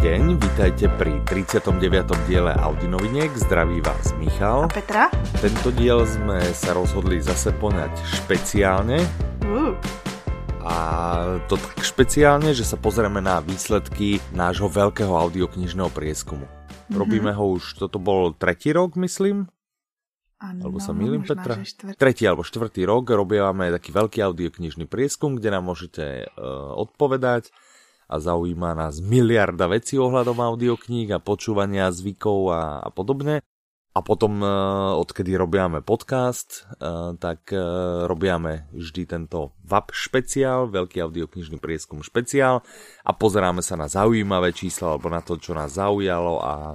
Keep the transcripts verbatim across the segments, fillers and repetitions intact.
deň, vítajte pri tridsiatom deviatom diele Audioviniek, zdraví vás Michal a Petra. Tento diel sme sa rozhodli zase poňať špeciálne uh. a to tak špeciálne, že sa pozrieme na výsledky nášho veľkého audioknižného prieskumu. Mm-hmm. Robíme ho už, toto bol tretí rok, myslím? Ano, alebo sa milím, Petra? Tretí alebo štvrtý rok robíme taký veľký audioknižný prieskum, kde nám môžete uh, odpovedať a zaujíma nás miliarda vecí ohľadom audiokníh a počúvania zvykov a, a podobne. A potom, uh, odkedy robíme podcast, uh, tak uh, robíme vždy tento vap špeciál, veľký audioknižný prieskum špeciál a pozeráme sa na zaujímavé čísla alebo na to, čo nás zaujalo a,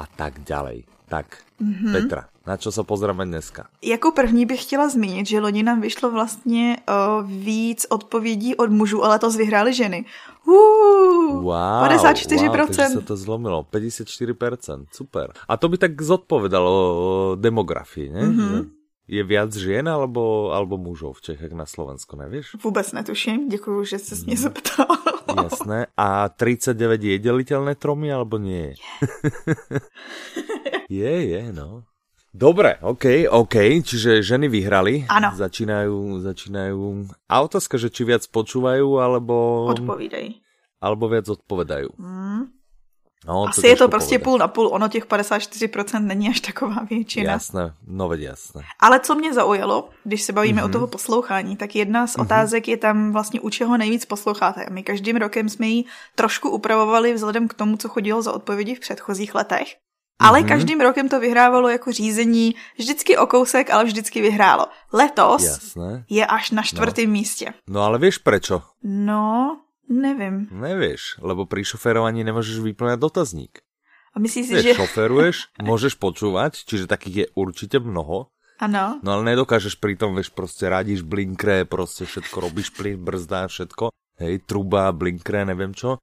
a tak ďalej. Tak, mm-hmm. Petra, na čo se pozráme dneska? Jako první bych chtěla zmínit, že loni nám vyšlo vlastně o, víc odpovědí od mužů, ale to vyhrály ženy. Uuu, wow, päťdesiatštyri percent. Wow, takže se to zlomilo, päťdesiatštyri percent, super. A to by tak zodpovedalo demografii, ne? Mm-hmm. Je viac žien alebo, alebo mužov v Čechách na Slovensku, nevíš? Vůbec netuším, děkuju, že jste se mě zeptala. Jasné, a tridsaťdeväť je deliteľné tromi, alebo nie? Je, je, je no. Dobre, ok, ok, čiže ženy vyhrali. Áno. Začínajú, začínajú. A otázka, že či viac počúvajú, alebo... Odpovídej. Alebo viac odpovedajú. Mm. No, asi to je to prostě půl na půl, ono těch päťdesiatštyri percent není až taková většina. Jasné, no veď jasné. Ale co mě zaujalo, když se bavíme mm-hmm. o toho poslouchání, tak jedna z otázek mm-hmm. je tam vlastně u čeho nejvíc posloucháte. A my každým rokem jsme ji trošku upravovali vzhledem k tomu, co chodilo za odpovědi v předchozích letech. Ale mm-hmm. každým rokem to vyhrávalo jako řízení, vždycky o kousek, ale vždycky vyhrálo. Letos jasné. je až na čtvrtém no. místě. No ale víš prečo? No... Neviem. Nevieš, lebo pri šoferovaní nemôžeš vyplňať dotazník. A myslíš si, že... šoferuješ, môžeš počúvať, čiže takých je určite mnoho. Áno. No ale nedokážeš pritom, vieš, proste radíš, blinkré, proste všetko robíš, plyn, brzda, všetko. Hej, truba, blinkré, neviem čo.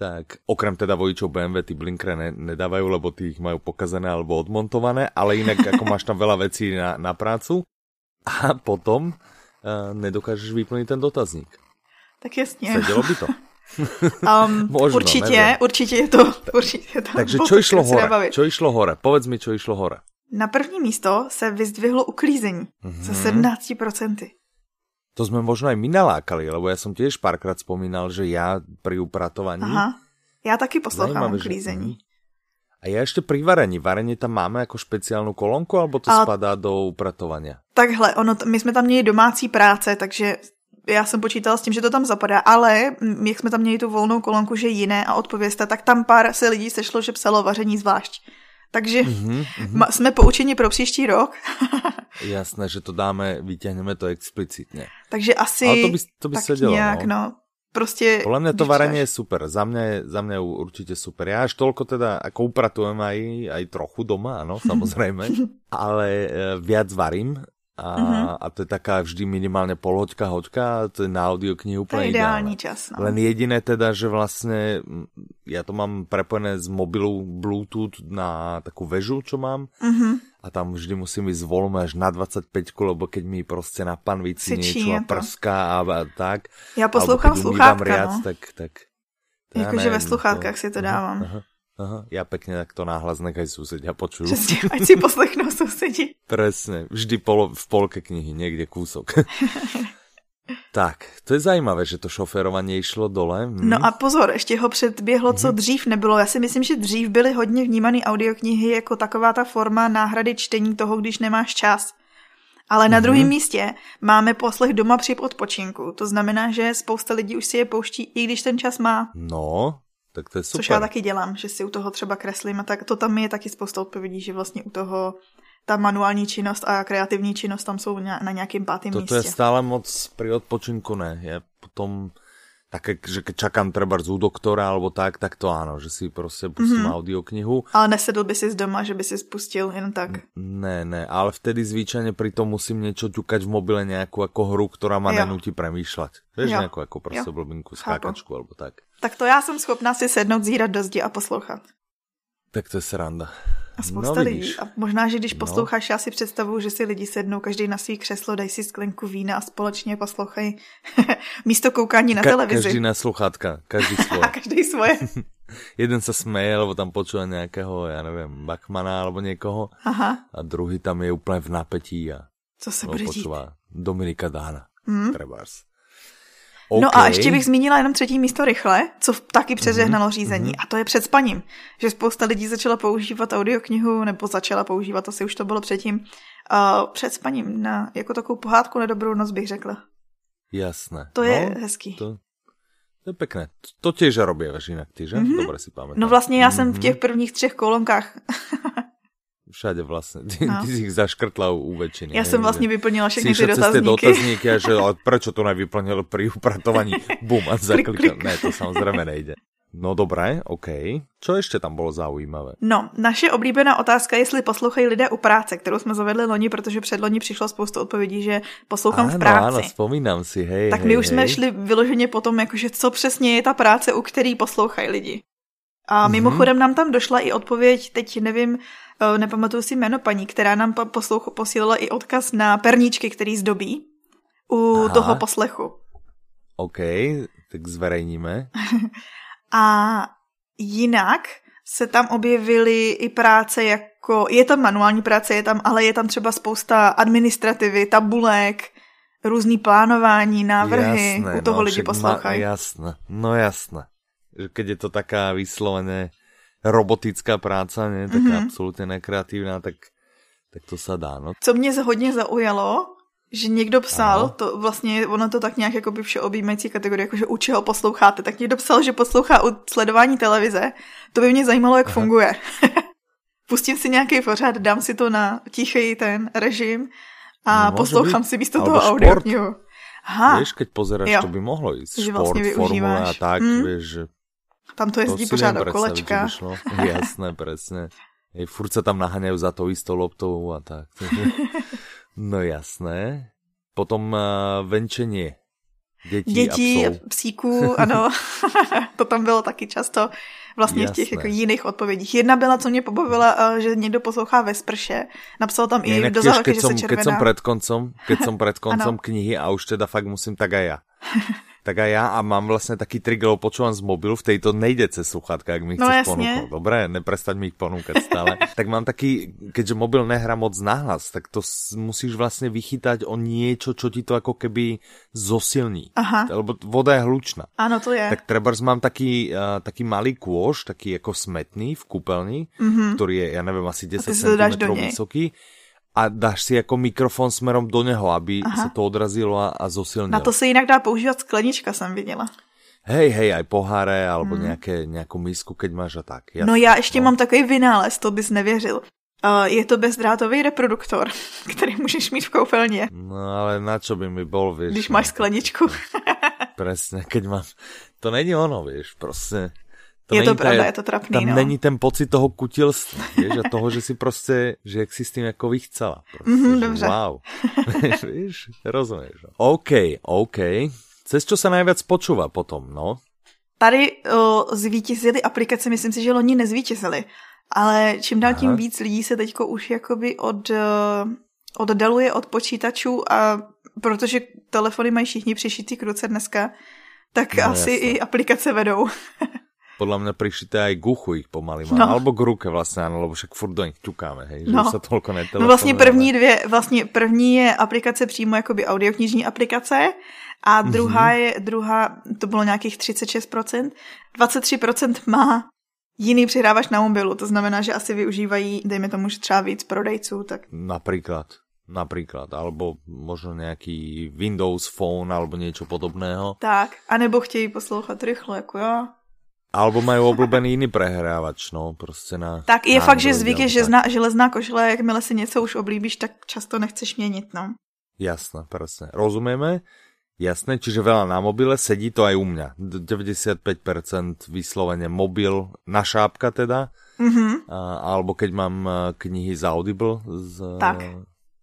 Tak, okrem teda vodičov bé em vé, tí blinkré ne- nedávajú, lebo tí ich majú pokazené alebo odmontované, ale inak ako máš tam veľa vecí na, na prácu a potom uh, nedokážeš vyplniť ten dotazník. Tak jasně. Sedělo by to. Um, Možno, určitě, nevím. určitě je to. Určitě je to. Takže čo išlo hore? Čo išlo hore? Povedz mi, čo išlo hore. Na první místo se vyzdvihlo uklízení mm-hmm. za sedemnásť percent. To jsme možná i my nalákali, lebo já jsem tiež párkrát spomínal, že já pri upratovaní... Aha, já taky poslouchám uklízení. Že... A ja ešte pri varení. Varenie tam máme ako špeciálnu kolonku, alebo to a... spadá do upratovania? Takhle, ono t- my jsme tam měli domácí práce, takže... Já jsem počítala s tím, že to tam zapadá, ale jak jsme tam měli tu volnou kolonku, že jiné a odpovězte, tak tam pár se lidí sešlo, že psalo vaření zvlášť. Takže mm-hmm, mm-hmm. Ma, jsme poučeni pro příští rok. Jasné, že to dáme, vytěhneme to explicitně. Takže asi ale to by, to by tak se dělo, nějak, no. no. Prostě... Podle mě to varenie je super, za mě, za mě určitě super. Já až toľko teda, ako upratujem aj, aj trochu doma, ano, samozřejmě, ale viac varím. A, mm-hmm. a to je taká vždy minimálne polhoďka, hoďka, to je na audioknihu úplne ideálny čas. No. Len jediné teda, že vlastne ja to mám prepojené z mobilu Bluetooth na takú väžu, čo mám mm-hmm. a tam vždy musím ísť voľme až na dvadsaťpäť, lebo keď mi proste na panvici niečo a prská a, a tak. Ja poslouchám sluchátka, riac, no. Tak, tak, tak, jakože ja ve sluchátkach to... si to dávam. Aha, aha. Aha, ja pekne takto náhlas nechaj susedia počujú. Česne, ať si poslechnú susedi. Presne, vždy polo, v polke knihy, niekde kúsok. Tak, to je zajímavé, že to šoférovanie išlo dole. Hm. No a pozor, ešte ho předběhlo, co dřív nebylo. Ja si myslím, že dřív byly hodně vnímané audioknihy jako taková ta forma náhrady čtení toho, když nemáš čas. Ale na druhém mm-hmm. místě máme poslech doma při odpočinku. To znamená, že spousta lidí už si je pouští, i když ten čas má. No... Tak to je super. Což já taky dělám, že si u toho třeba kreslím a tak to tam je taky spousta odpovědí, že vlastně u toho ta manuální činnost a kreativní činnost tam jsou na nějakém pátém místě. To je stále moc pri odpočinku, ne? Je potom také, že keď čakám třeba u doktora alebo tak, tak to ano, že si prostě pustím mm-hmm. audioknihu. Ale nesedl by si z doma, že by si spustil jen tak. Ne, ne, ale vtedy zvyčajně pri tom musím něco ťukať v mobile nějakou jako hru, která má nenutí přemýšlet. Víš, nějakou jako prostě blbinku, skákačku alebo tak. Tak to já jsem schopná si sednout, zírat do zdi a poslouchat. Tak to je sranda. A spousta no, lidí. A možná, že když posloucháš, no. já si představuju, že si lidi sednou každý na svý křeslo, dají si sklenku vína a společně poslouchají místo koukání na Ka- televizi. Každý na sluchátka, každý svoje. A každý svoje. Jeden sa smeje, lebo tam počúva nejakého, ja neviem, Bachmana alebo niekoho. Aha. A druhý tam je úplne v napätí a co se bude počúva Dominika Dána. Hmm. Trebárs. Okay. No a ještě bych zmínila jenom třetí místo rychle, co taky přežehnalo mm-hmm. řízení, a to je před spaním, že spousta lidí začala používat audioknihu, nebo začala používat, asi už to bylo předtím, uh, před spaním, na, jako takovou pohádku na dobrou noc bych řekla. Jasné. To je no, hezký. To, to je pěkné. To těža robí, jinak ty, že? Mm-hmm. Dobre si pamätám. No vlastně já mm-hmm. jsem v těch prvních třech kolonkách. Všade vlastne. Ty, no. ty si ich zaškrtla u väčšiny. Ja som vlastne vyplnila všetky tie dotazníky. dotazníky a že, ale prečo to nevyplnilo pri upratovaní? Bum, a zaklikal. Ne, to samozrejme nejde. No dobré, OK. Čo ešte tam bolo zaujímavé? No, naše oblíbená otázka, jestli poslouchají lidé u práce, kterou jsme zavedli loni, protože před loni přišlo spoustu odpovědí, že poslouchám v práci. Áno, vzpomínám si, hej, Tak hej, my už hej. jsme šli vyloženě po tom, jakože co přesně je ta práce, u který poslouchají lidi. A mimochodem nám tam došla i odpověď, teď nevím, nepamatuju si jméno paní, která nám poslouchu, posílala i odkaz na perníčky, který zdobí u Aha. toho poslechu. OK, tak zverejníme. A jinak se tam objevily i práce jako, je tam manuální práce, je tam, ale je tam třeba spousta administrativy, tabulek, různý plánování, návrhy, jasné, u toho no, lidi poslouchají. Ma, jasné, no jasné. Keď je to taká vyslovene robotická práca, ne, taká mm-hmm. absolútne nekreatívna, tak, tak to sa dá. No. Co mě hodně zaujalo, že někdo psal, ano. to vlastně ono to tak nějak jako by všeobjímající kategorie, jakože u čeho posloucháte, tak někdo psal, že poslouchá u sledování televize. To by mě zajímalo, jak Aha. funguje. Pustím si nějaký pořad, dám si to na tichý ten režim a no, poslouchám si místo toho audioknihu. Vieš, keď pozeráš, jo. to by mohlo ísť. Že šport, vlastne formule a tak, mm. vieš, že tam to jezdí pořád do kolečka. Jasné, presne. Ej, furt sa tam naháňajú za tou istou loptou a tak. No jasné. Potom uh, venčenie detí, detí a psov. Psíků, ano. To tam bylo taky často vlastně jasné. V těch jako jiných odpovědích. Jedna byla, co mě pobavila, že někdo poslouchá ve sprše. Napsal tam ne, i do záloky, že som, se červená. Keď som pred koncom, keď som pred koncom knihy a už teda fakt musím, tak aj ja. Tak aj ja a mám vlastne taký trigger, počúvam z mobilu, v tejto nejde cez sluchátka, ak mi no, chceš jasne. ponúknuť. Dobre, neprestaň mi ich ponúkať stále. Tak mám taký, keďže mobil nehrá moc nahlas, tak to musíš vlastne vychytať o niečo, čo ti to ako keby zosilní. Aha. Lebo voda je hlučná. Áno, to je. Tak trebárs mám taký, uh, taký malý kôš, taký ako smetný v kúpeľni, mm-hmm. ktorý je, ja neviem, asi desať centimetrov vysoký. A dáš si jako mikrofon směrem do něho, aby Aha. se to odrazilo a, a zosilnilo. Na to se jinak dá používat sklenička, jsem viděla. Hej, hej, aj poháre, alebo hmm. nějaké, nějakou misku, keď máš a tak. Jasný, no já ještě no. mám takový vynález, to bys nevěřil. Uh, je to bezdrátový reproduktor, který můžeš mít v koupelně. No ale na čo by mi bol, vieš? Když máš skleničku. Presne, keď mám. To není ono, vieš, prostě. To je to pravda, je to trapný, tam no. není ten pocit toho kutilstva, vieš, a toho, že si proste, že jak si s tým jako vychcela. Proste, mm-hmm, dobře. Wow. Víš, rozumieš. OK, OK. Cez čo sa najviac počúva potom, no? Tady o, zvítězili aplikace, myslím si, že loni nezvítězili, ale čím dál tím Aha. víc lidí se teďko už jakoby od, oddaluje od počítačů a protože telefony mají všichni přišitý k ruce dneska, tak no, asi jasne. I aplikace vedou. Podľa mňa prišité aj k uchu ich pomaly má. No. Alebo k ruke vlastne, áno, lebo však furt do nich ťukáme, hej, že no. už sa toľko netelefonuje. No vlastne první dvě, vlastne první je aplikace přímo jakoby audioknižní aplikace a druhá mm-hmm. je, druhá, to bylo nějakých třicet šest procent, dvacet tři procent má jiný přihrávač na mobilu, to znamená, že asi využívají, dejme tomu, že třeba víc prodejců, tak. Napríklad. Napríklad, alebo možno nejaký Windows Phone, alebo niečo podobného. Tak, anebo chtějí poslouchat rychle, jako jo. Alebo majú obľúbený iný prehrávač, no, proste na... Tak je na fakt, že zvyk je železná košile, jakmile si nieco už oblíbíš, tak často nechceš meniť, no. Jasné, presne. Rozumieme? Jasné, čiže veľa na mobile, sedí to aj u mňa. deväťdesiatpäť percent vyslovene mobil, na šápka teda, mm-hmm. a, alebo keď mám knihy z Audible, z, tak.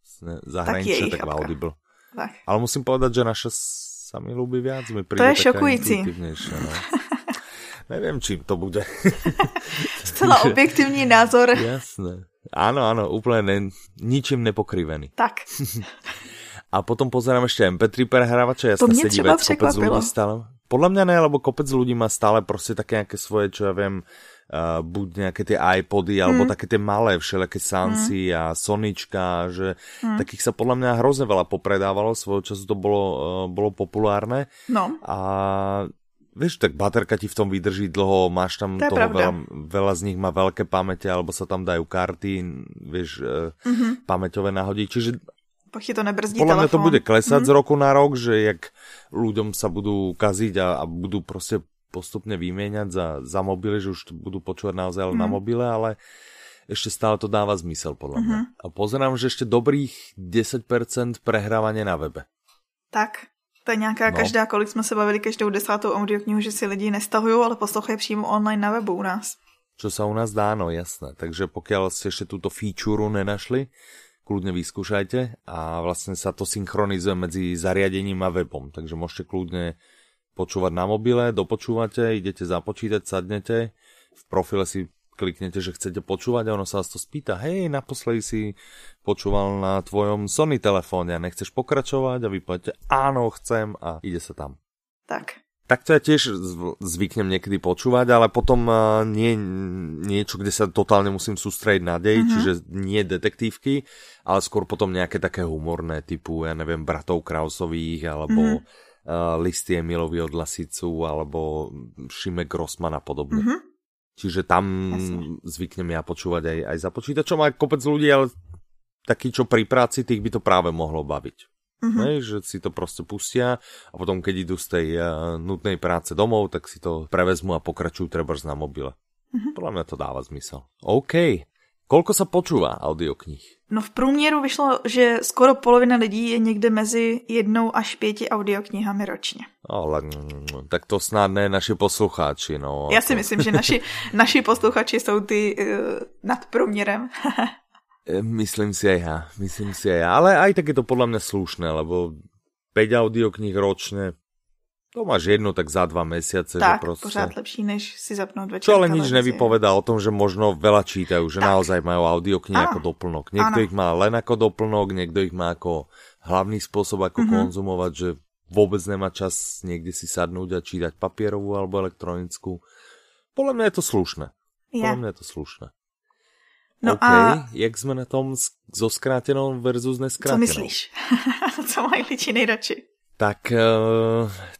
z zahraničia, tak, tak Audible. Tak. Ale musím povedať, že naša sa mi ľúbi viac, mi príde taká intuitívnejšia, no. Neviem, čím to bude. Zcela objektívny názor. Jasné. Áno, áno, úplne ne, ničím nepokrivený. Tak. A potom pozerám ešte em pé tri prehrávače, jasne sedí vec, kopec ľudí stále. Podľa mňa ne, lebo kopec ľudí má stále proste také nejaké svoje, čo ja viem, uh, buď nejaké tie iPody, alebo mm. také tie malé všelijaké Sansi mm. a Sonička, že mm. takých sa podľa mňa hrozne veľa popredávalo, svojho času to bolo, uh, bolo populárne. No. A vieš, tak baterka ti v tom vydrží dlho, máš tam to toho veľa, veľa z nich má veľké pamäte, alebo sa tam dajú karty, vieš, mm-hmm. pamäťové náhody, čiže to nebrzdí podľa mňa telefón. To bude klesať mm-hmm. z roku na rok, že jak ľuďom sa budú kaziť a, a budú proste postupne vymieňať za, za mobily, že už budú počúvať naozaj mm-hmm. na mobile, ale ešte stále to dáva zmysel podľa mňa. Mm-hmm. A pozerám, že ešte dobrých desať percent prehrávanie na webe. Tak. To je nějaká no. každá, kolik jsme se bavili každou desátou audioknihu, že si lidi nestahují, ale poslouchají přímo online na webu u nás. Čo sa u nás dá, no jasné. Takže pokiaľ ste ešte túto feature nenašli, kľudne vyskúšajte a vlastne sa to synchronizuje medzi zariadením a webom. Takže môžete kľudne počúvať na mobile, dopočúvate, idete započítať, sadnete, v profile si kliknete, že chcete počúvať a ono sa vás to spýta, hej, naposledy si počúval na tvojom Sony telefóne a nechceš pokračovať a vy poviete, áno, chcem a ide sa tam. Tak. Tak to ja tiež zvyknem niekedy počúvať, ale potom nie niečo, kde sa totálne musím sústrediť na dej, mm-hmm. čiže nie detektívky, ale skôr potom nejaké také humorné typu, ja neviem, Bratov Krausových alebo mm-hmm. uh, Listie Emilový od Lasicu alebo Šime Grossmana podobne. Mm-hmm. Čiže tam Jasne. Zvyknem ja počúvať aj, aj za počítačom, aj kopec ľudí, ale takí, čo pri práci, tých by to práve mohlo baviť. Mm-hmm. Ne, že si to proste pustia a potom, keď idú z tej uh, nutnej práce domov, tak si to prevezmu a pokračujú trebárs na mobile. Mm-hmm. Podľa mňa to dáva zmysel. OK. Koľko sa počúva audiokníh? No v průměru vyšlo, že skoro polovina lidí je někde mezi jednou až pěti audioknihami ročně. Ale tak to snad ne naši posluchači, no. Já si myslím, že naši, naši posluchači jsou ty uh, nad průměrem. Myslím si aj ja, myslím si aj ja, ale aj tak je to podľa mňa slušné, lebo päť audiokníh ročne, to máš jedno tak za dva mesiace. Tak, že proste... pořád lepší, než si zapnúť večer. Čo ale nič nevypovedá o tom, že možno veľa čítajú, že tak. Naozaj majú audioknihy ako doplnok. Niekto ano. Ich má len ako doplnok, niekto ich má ako hlavný spôsob, ako mm-hmm. konzumovať, že vôbec nemá čas niekde si sadnúť a čítať papierovú alebo elektronickú. Podľa mňa je to slušné. Yeah. Podľa mňa je to slušné. No OK, a... jak sme na tom so skrátenou versus neskrátenou? Co myslíš? Co majú lidi nejradši? Tak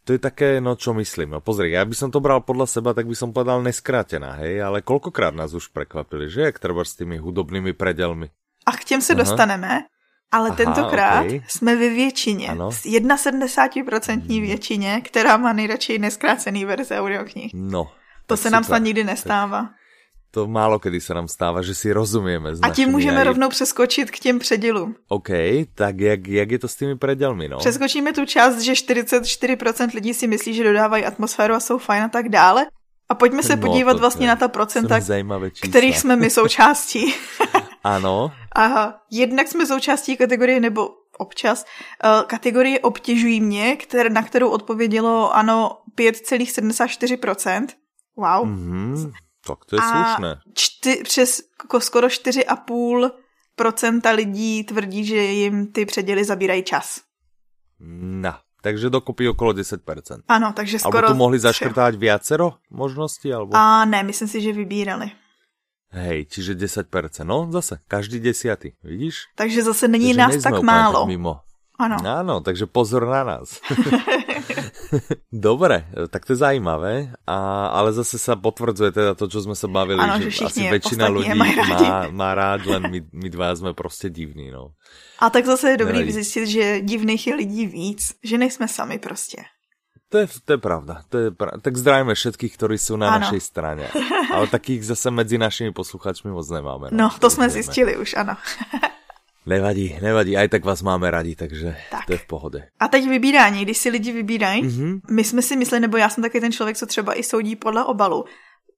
to je také, no čo myslím. No pozri, ja by som to bral podľa seba, tak by som povedal neskrátená, hej, ale koľkokrát nás už prekvapili, že? Jak treba s tými hudobnými predelmi. A k těm se Aha. dostaneme, ale Aha, tentokrát okay. jsme ve většině, ano. sedmdesát jedna procent většině, která má nejradši neskrácený verze audioknih. No. To se nám snad nikdy nestává. To málo kedy sa nám stáva, že si rozumieme. A tím můžeme aj... rovnou přeskočit k těm předělům. OK, tak jak, jak je to s tými predělmi, no? Přeskočíme tu část, že čtyřicet čtyři procent lidí si myslí, že dodávají atmosféru a jsou fajn a tak dále. A pojďme se no, podívat vlastně na ta procenta, kterých jsme my součástí. Ano. Aha, jednak jsme součástí kategorie, nebo občas, kategorie obtěžují mě, kter- na kterou odpovědělo ano pět celá sedmdesát čtyři procent. Wow. Mhm. Tak to je a slušné. Čty, přes skoro čtyři celá pět procenta lidí tvrdí, že jim ty předěly zabírají čas. No, takže dokopy okolo deset procent. Ano, takže skoro... Alebo tu mohli zaškrtáť viacero možností? Alebo... A ne, myslím si, že vybírali. Hej, čiže deset procent. No, zase, každý desiatý, vidíš? Takže zase není takže nás tak málo. Tak mimo. Ano. Áno, takže pozor na nás. Dobre, tak to je zajímavé, a, ale zase sa potvrdzuje teda to, čo sme sa bavili, ano, že, že asi väčšina ľudí má, má rád, len my, my dva sme proste divní. No. A tak zase je dobrý zistiť, že divných je lidí víc, že nejsme sami proste. To je, to je pravda. To je pra... Tak zdravíme všetkých, ktorí sú na ano. Našej strane. Ale takých zase medzi našimi posluchačmi moc nemáme. No, no to, to sme nevíme. Zistili už, áno. Nevadí, nevadí, aj tak vás máme rádi, takže tak. To je v pohodě. A teď vybírání, když si lidi vybírají, mm-hmm. my jsme si mysleli, nebo já jsem taky ten člověk, co třeba i soudí podle obalu.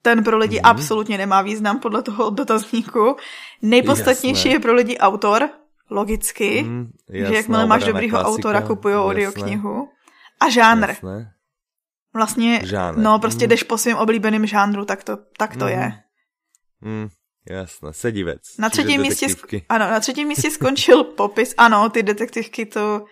Ten pro lidi mm-hmm. absolutně nemá význam podle toho dotazníku. Nejpodstatnější jasné. je pro lidi autor, logicky, mm, jasná, že jakmile máš dobrýho klasika, autora, kupujou audioknihu. A žánr. Jasné. vlastně, žánr. No prostě mm. jdeš po svým oblíbeným žánru, tak to, tak to mm. je. Mm. Jasné, sedivec. Na třetím, místě, ano, na třetím místě skončil popis, ano, ty detektivky to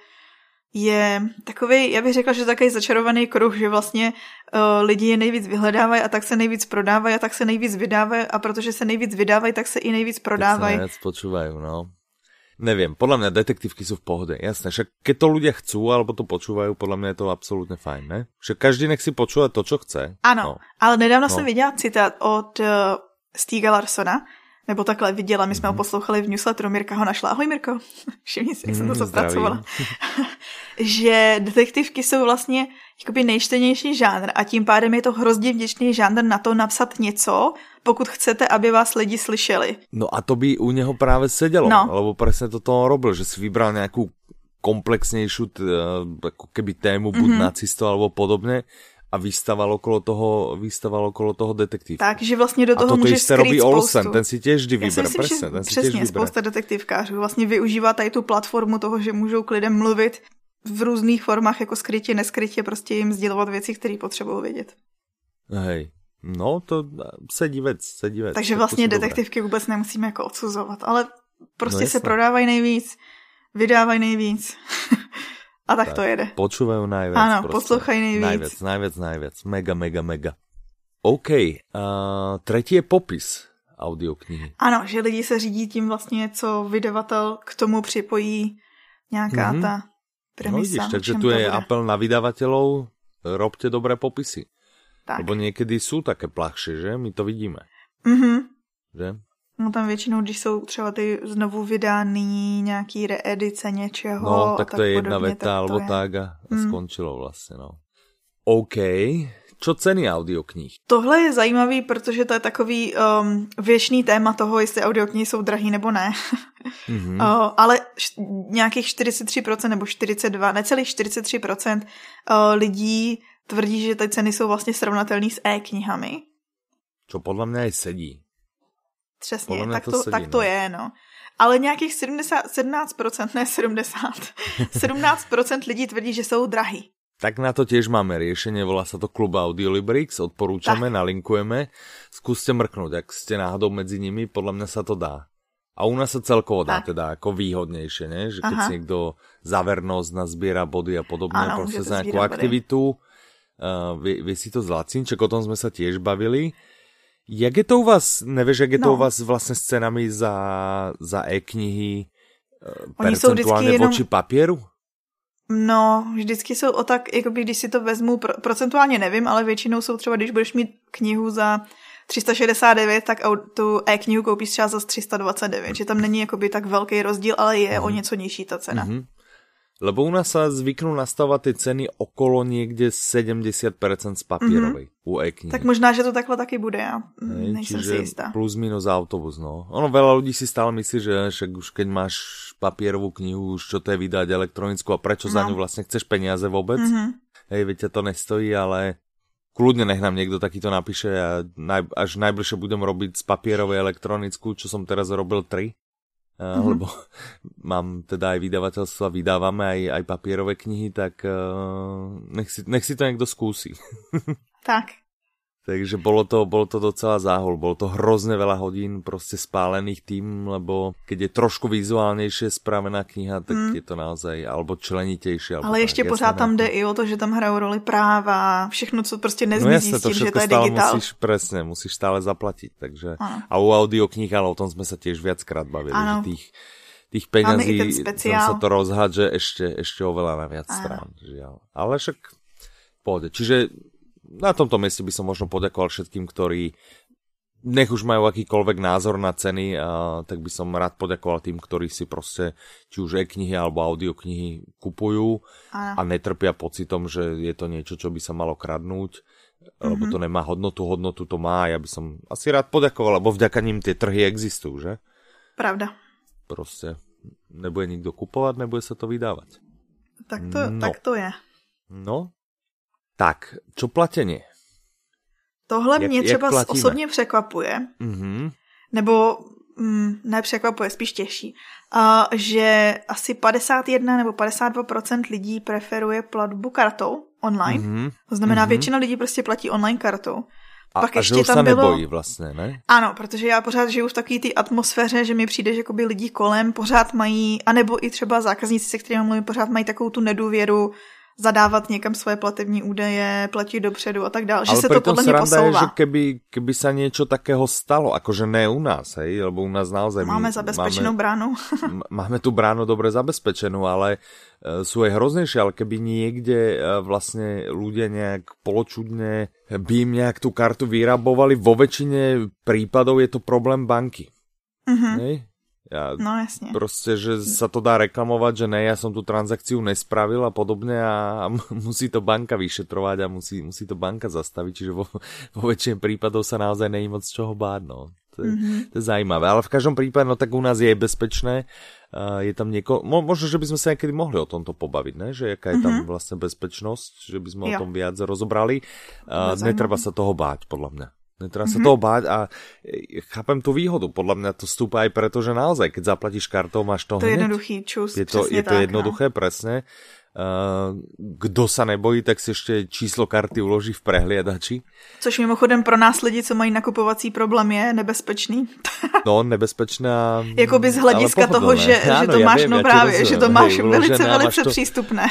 je takový, já bych řekla, že takový začarovaný kruh, že vlastně uh, lidi je nejvíc vyhledávají a tak se nejvíc prodávají a tak se nejvíc vydávají a protože se nejvíc vydávají, tak se i nejvíc prodávají. Tak se počúvajú, no. Neviem, podľa mňa detektívky sú v pohode, jasné, však keď to ľudia chcú alebo to počúvajú, podľa mňa je to absolútne fajn, ne? Však každý nech si počúva to, čo chce. Áno, no. Ale nedávno no. som videla citát od uh, Stiga Larsona, nebo takhle videla, my sme mm-hmm. ho poslouchali v newsletteru, Mirka ho našla. Ahoj Mirko, všimni si, jak mm, som to zapracovala. Že detektívky sú vlastne nejčtenější žánr a tím pádem je to hrozně vděčný žánr na to napsat něco, pokud chcete, aby vás lidi slyšeli. No a to by u něho právě sedělo, no. Lebo presne to toho robil, že si vybral nějakou komplexnější keby tému, buď mm-hmm. nacisto alebo podobně a vystával okolo toho, vystával okolo toho detektivku. Takže vlastně do toho může skrýt spoustu. A to Olsen, ten si těž vždy vybere. Presne, ten si přesně, vybere. Spousta detektivkářů vlastně využívá tady tu platformu toho, že můžou k lidem mluvit v různých formách, jako skrytě, neskrytě, prostě jim sdělovat věci, které potřebují vědět. Hej, no to sedí věc, sedí věc. Takže vlastně detektivky dobré. Vůbec nemusíme jako odsuzovat, ale prostě no, se prodávají nejvíc, vydávají nejvíc a tak, tak to jede. Počúvajú najviac. Ano, prostě. Poslouchají nejvíc. Najviac, najviac, najviac, mega, mega, mega. OK, uh, tretí je popis audioknihy. Ano, že lidi se řídí tím vlastně, co vydavatel k tomu připojí nějaká mm-hmm. ta... No vidíš, takže tu je apel na vydavateľov, robte dobré popisy. Tak. Lebo niekedy sú také plachšie, že? My to vidíme. Mm-hmm. Že? No tam většinou, když jsou třeba ty znovu vydaný nějaký reedice něčeho. No, tak to tak je jedna veta, alebo tak a mm. skončilo vlastně, no. OK, čo ceny audiokníh? Tohle je zajímavý, protože to je takový um, věčný téma toho, jestli audioknihy jsou drahý nebo ne. Mm-hmm. Uh, ale š- nějakých čtyřicet tři procent nebo čtyřicet dva procent, necelých čtyřicet tři procent uh, lidí tvrdí, že ty ceny jsou vlastně srovnatelné s e-knihami. Čo podle mě sedí. Přesně, tak to, to, sedí, tak to je, no. Ale nějakých sedmdesát, sedmnáct procent, ne sedmdesát, sedmnáct procent lidí tvrdí, že jsou drahý. Tak na to tiež máme riešenie, volá sa to klub Audio Librix, odporúčame, tak. Nalinkujeme. Skúste mrknúť, ak ste náhodou medzi nimi, podľa mňa sa to dá. A u nás sa celkovo dá, tak. Teda ako výhodnejšie, ne? Že keď Aha. si niekto zavernosť nazbiera body a podobne, ano, proste za nejakú aktivitu, uh, vie, vie si to zlacinček, o tom sme sa tiež bavili. Jak je to u vás, nevieš, jak je no. to u vás vlastne s cenami za, za e-knihy uh, percentuálne voči jenom... papieru? No, vždycky jsou o tak, jakoby, když si to vezmu, procentuálně nevím, ale většinou jsou třeba, když budeš mít knihu za tři sta šedesát devět, tak tu e-knihu koupíš třeba za tři sta dvacet devět, že tam není jakoby tak velký rozdíl, ale je mm. o něco nižší ta cena. Mm-hmm. Lebo u nás sa zvyknú nastavovať tie ceny okolo niekde sedemdesiat percent z papierovej mm-hmm. u e-knihy. Tak možná, že to takhle taky bude, ja ne, nejsem si istá. Plus minus autobus, no. Ono veľa ľudí si stále myslí, že však už keď máš papierovú knihu, už čo to je vydať elektronickú a prečo no. za ňu vlastne chceš peniaze vôbec? Mm-hmm. Hej, veď ťa to nestojí, ale kľudne nech nám niekto takýto napíše a naj, až najbližšie budem robiť z papierovej elektronickú, čo som teraz robil tri. Mm-hmm. Lebo mám teda aj vydavateľstva, vydávame aj, aj papierové knihy, tak uh, nech, si, nech si to niekto skúsi. Tak. Takže bolo to, bolo to docela záhul, bolo to hrozne veľa hodín proste spálených tým, lebo keď je trošku vizuálnejšie spravená kniha, tak mm. je to naozaj, alebo členitejšie. Alebo ale tak, ešte pořád tam jde i o to, že tam hrajú roli práva, všechno, co proste nezmizí no s tým, že to je digitál. Musíš, presne, musíš stále zaplatiť, takže ano. A u audiokníh, ale o tom sme sa tiež viackrát bavili, ano. Že tých, tých peňazí tam sa to rozhádže ešte, ešte oveľa na viac ano. strán, žiaľ. Ale však pohode, čiže na tomto mieste by som možno poďakoval všetkým, ktorí nech už majú akýkoľvek názor na ceny, a tak by som rád poďakoval tým, ktorí si proste či už e-knihy alebo audioknihy kupujú a netrpia pocitom, že je to niečo, čo by sa malo kradnúť, lebo to nemá hodnotu, hodnotu to má a ja by som asi rád poďakoval, lebo vďaka ním tie trhy existujú, že? Pravda. Proste nebude nikto kupovať, nebude sa to vydávať. Tak to, no. tak to je. No. Tak, čo platenie? Tohle jak, mě třeba osobně překvapuje, mm-hmm. nebo mm, ne překvapuje, spíš těší, a, že asi padesát jedna nebo padesát dva procent lidí preferuje platbu kartou online. Mm-hmm. To znamená, mm-hmm. většina lidí prostě platí online kartou. A, Pak a ještě žijou tam bylo... bojí vlastně, ne? Ano, protože já pořád žiju v takové té atmosféře, že mi přijde, že jakoby lidi kolem pořád mají, anebo i třeba zákazníci, se kterými mluvím, pořád mají takovou tu nedůvěru zadávat někam svoje platební údaje, platit dopředu a tak dále. Že se to podle mě posouvá. Ale že keby, keby se něco takého stalo, jakože ne u nás, hej, lebo u nás naozaj... Máme zabezpečenou máme, bránu. Máme tu bránu dobře zabezpečenou, ale sú aj hroznejšie, ale keby niekde vlastne ľudia nejak poločudne by im nejak tú kartu vyrabovali, vo väčšine prípadov je to problém banky. Mm-hmm. Nej? Ja, no jasne. Proste, že sa to dá reklamovať, že ne, ja som tú transakciu nespravil a podobne a, a musí to banka vyšetrovať a musí, musí to banka zastaviť, čiže vo, vo väčšine prípadov sa naozaj není moc čoho báť, no. To je, mm-hmm. to je zajímavé, ale v každom prípade, no tak u nás je bezpečné, uh, je tam nieko... Mo- možno, že by sme sa niekedy mohli o tomto pobaviť, ne? Že jaká je tam mm-hmm. vlastne bezpečnosť, že by sme jo. o tom viac rozobrali. Uh, netreba sa toho báť, podľa mňa. Netreba mm-hmm. sa toho báť a chápem tú výhodu, podľa mňa to vstúpa aj preto, že naozaj, keď zaplatíš kartou, máš to hneď. To je jednoduchý čus, je to, presne je to tak, jednoduché, no. presne. Uh, kdo sa nebojí, tak si ešte číslo karty uloží v prehliadači. Což mimochodem pro nás lidi, co mají nakupovací problém, je nebezpečný. No, nebezpečná... Jakoby z hlediska toho, že, áno, že to ja máš, viem, no právě, ja že to máš Hej, velice, velice máš to... prístupné.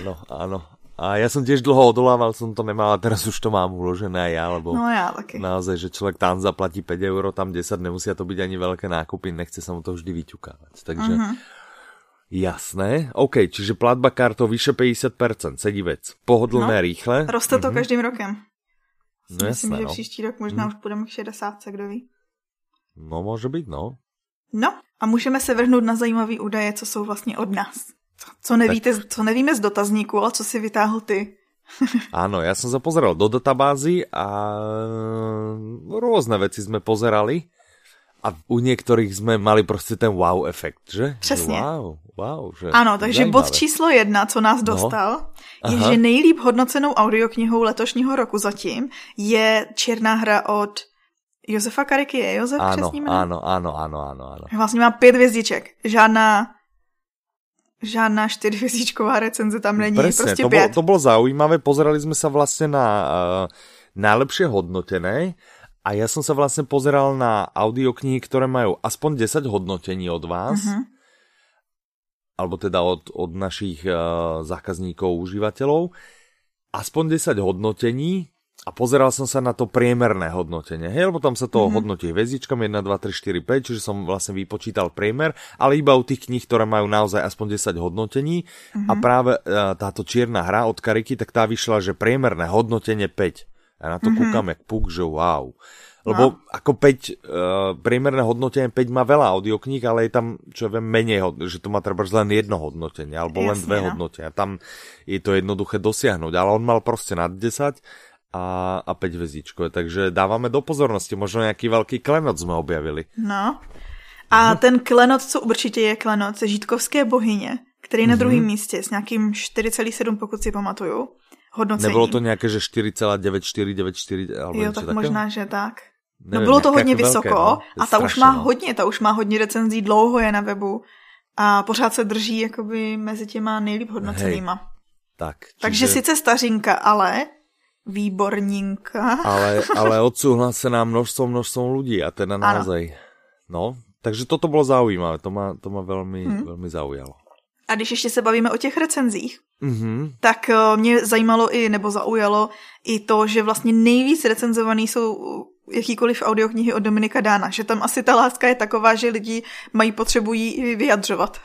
Áno, áno. A ja som tiež dlho odolával, som to nemal a teraz už to mám uložené aj ja, lebo no ja, okay. naozaj, že človek tam zaplatí päť eur, tam desať, nemusia to byť ani veľké nákupy, nechce sa mu to vždy vyťukávať. Takže... Uh-huh. Jasné, OK, čiže platba kartou vyše päťdesiat percent, sedí vec. Pohodlné, no, rýchle. Roste to mm-hmm. každým rokem. No, myslím, jasné, že no. příští rok možná mm. už budeme k šedesátce, kdo ví. No, může být, no. No, a můžeme se vrhnout na zajímavé údaje, co jsou vlastně od nás. Co nevíte, tak... co nevíme z dotazníku, ale co si vytáhl ty. Áno, ja som sa pozeral do databázy a rôzne veci sme pozerali. A u niektorých sme mali proste ten wow efekt, že? Přesně. Wow, wow. Že ano, takže zajímavé. Bod číslo jedna, co nás dostal, no. je, že nejlíp hodnocenou audioknihou letošního roku zatím je Čierna hra od Josefa Kariky. Je Josef přesný jméno? Ano, ano, ano, ano, ano. Vlastně má pět hvězdiček. Žádná... Žádná čtyřhvězdičková recenze tam není. Presne, prostě to pět. Bolo, to bolo zaujímavé. Pozerali sme sa vlastne na uh, najlepšie hodnotené. A ja som sa vlastne pozeral na audioknihy, ktoré majú aspoň desať hodnotení od vás, uh-huh. alebo teda od, od našich uh, zákazníkov, užívateľov. Aspoň desať hodnotení a pozeral som sa na to priemerné hodnotenie. Hej, lebo tam sa to uh-huh. hodnotí hviezdičkami jedna, dva, tri, štyri, päť, čiže som vlastne vypočítal priemer, ale iba u tých kníh, ktoré majú naozaj aspoň desať hodnotení. Uh-huh. A práve uh, táto Čierna hra od Kariky, tak tá vyšla, že priemerné hodnotenie päť. Ja na to mm-hmm. kúkam jak puk, že wow. Lebo no. ako päť, uh, priemerné hodnotenie päť má veľa audiokníh, ale je tam, čo ja viem, menej, že to má treba len jedno hodnotenie, alebo Jasne, len dve no. hodnotenia. Tam je to jednoduché dosiahnuť, ale on mal proste nad desať a, a päť hviezdičkové. Takže dávame do pozornosti, možno nejaký veľký klenot sme objavili. No a ten klenot, co určite je klenot, je Žítkovské bohyně, který je na mm-hmm. druhém místě s nějakým štyri celé sedem, pokud si pamatuju. Hodnocení. Nebylo to nějaké, že štyri celé deväť štyri deväť štyri? Jo, tak možná, také? Že tak. Nevím, no bylo to hodně vysoko velké, no. a ta už má hodně, ta už má hodně recenzí, dlouho je na webu a pořád se drží jakoby mezi těma nejlíp hodnocenýma. Tak, čiže... Takže sice stařinka, ale výborninka. ale, ale odsúhlasená množstvom, množstvom ľudí a teda naozaj. No, takže toto bylo zaujímavé, to má, to má velmi, hmm. velmi zaujalo. A když ještě se bavíme o těch recenzích, mm-hmm. tak mě zajímalo i, nebo zaujalo i to, že vlastně nejvíc recenzovaný jsou jakýkoliv audioknihy od Dominika Dána. Že tam asi ta láska je taková, že lidi mají potřebu ji vyjadřovat.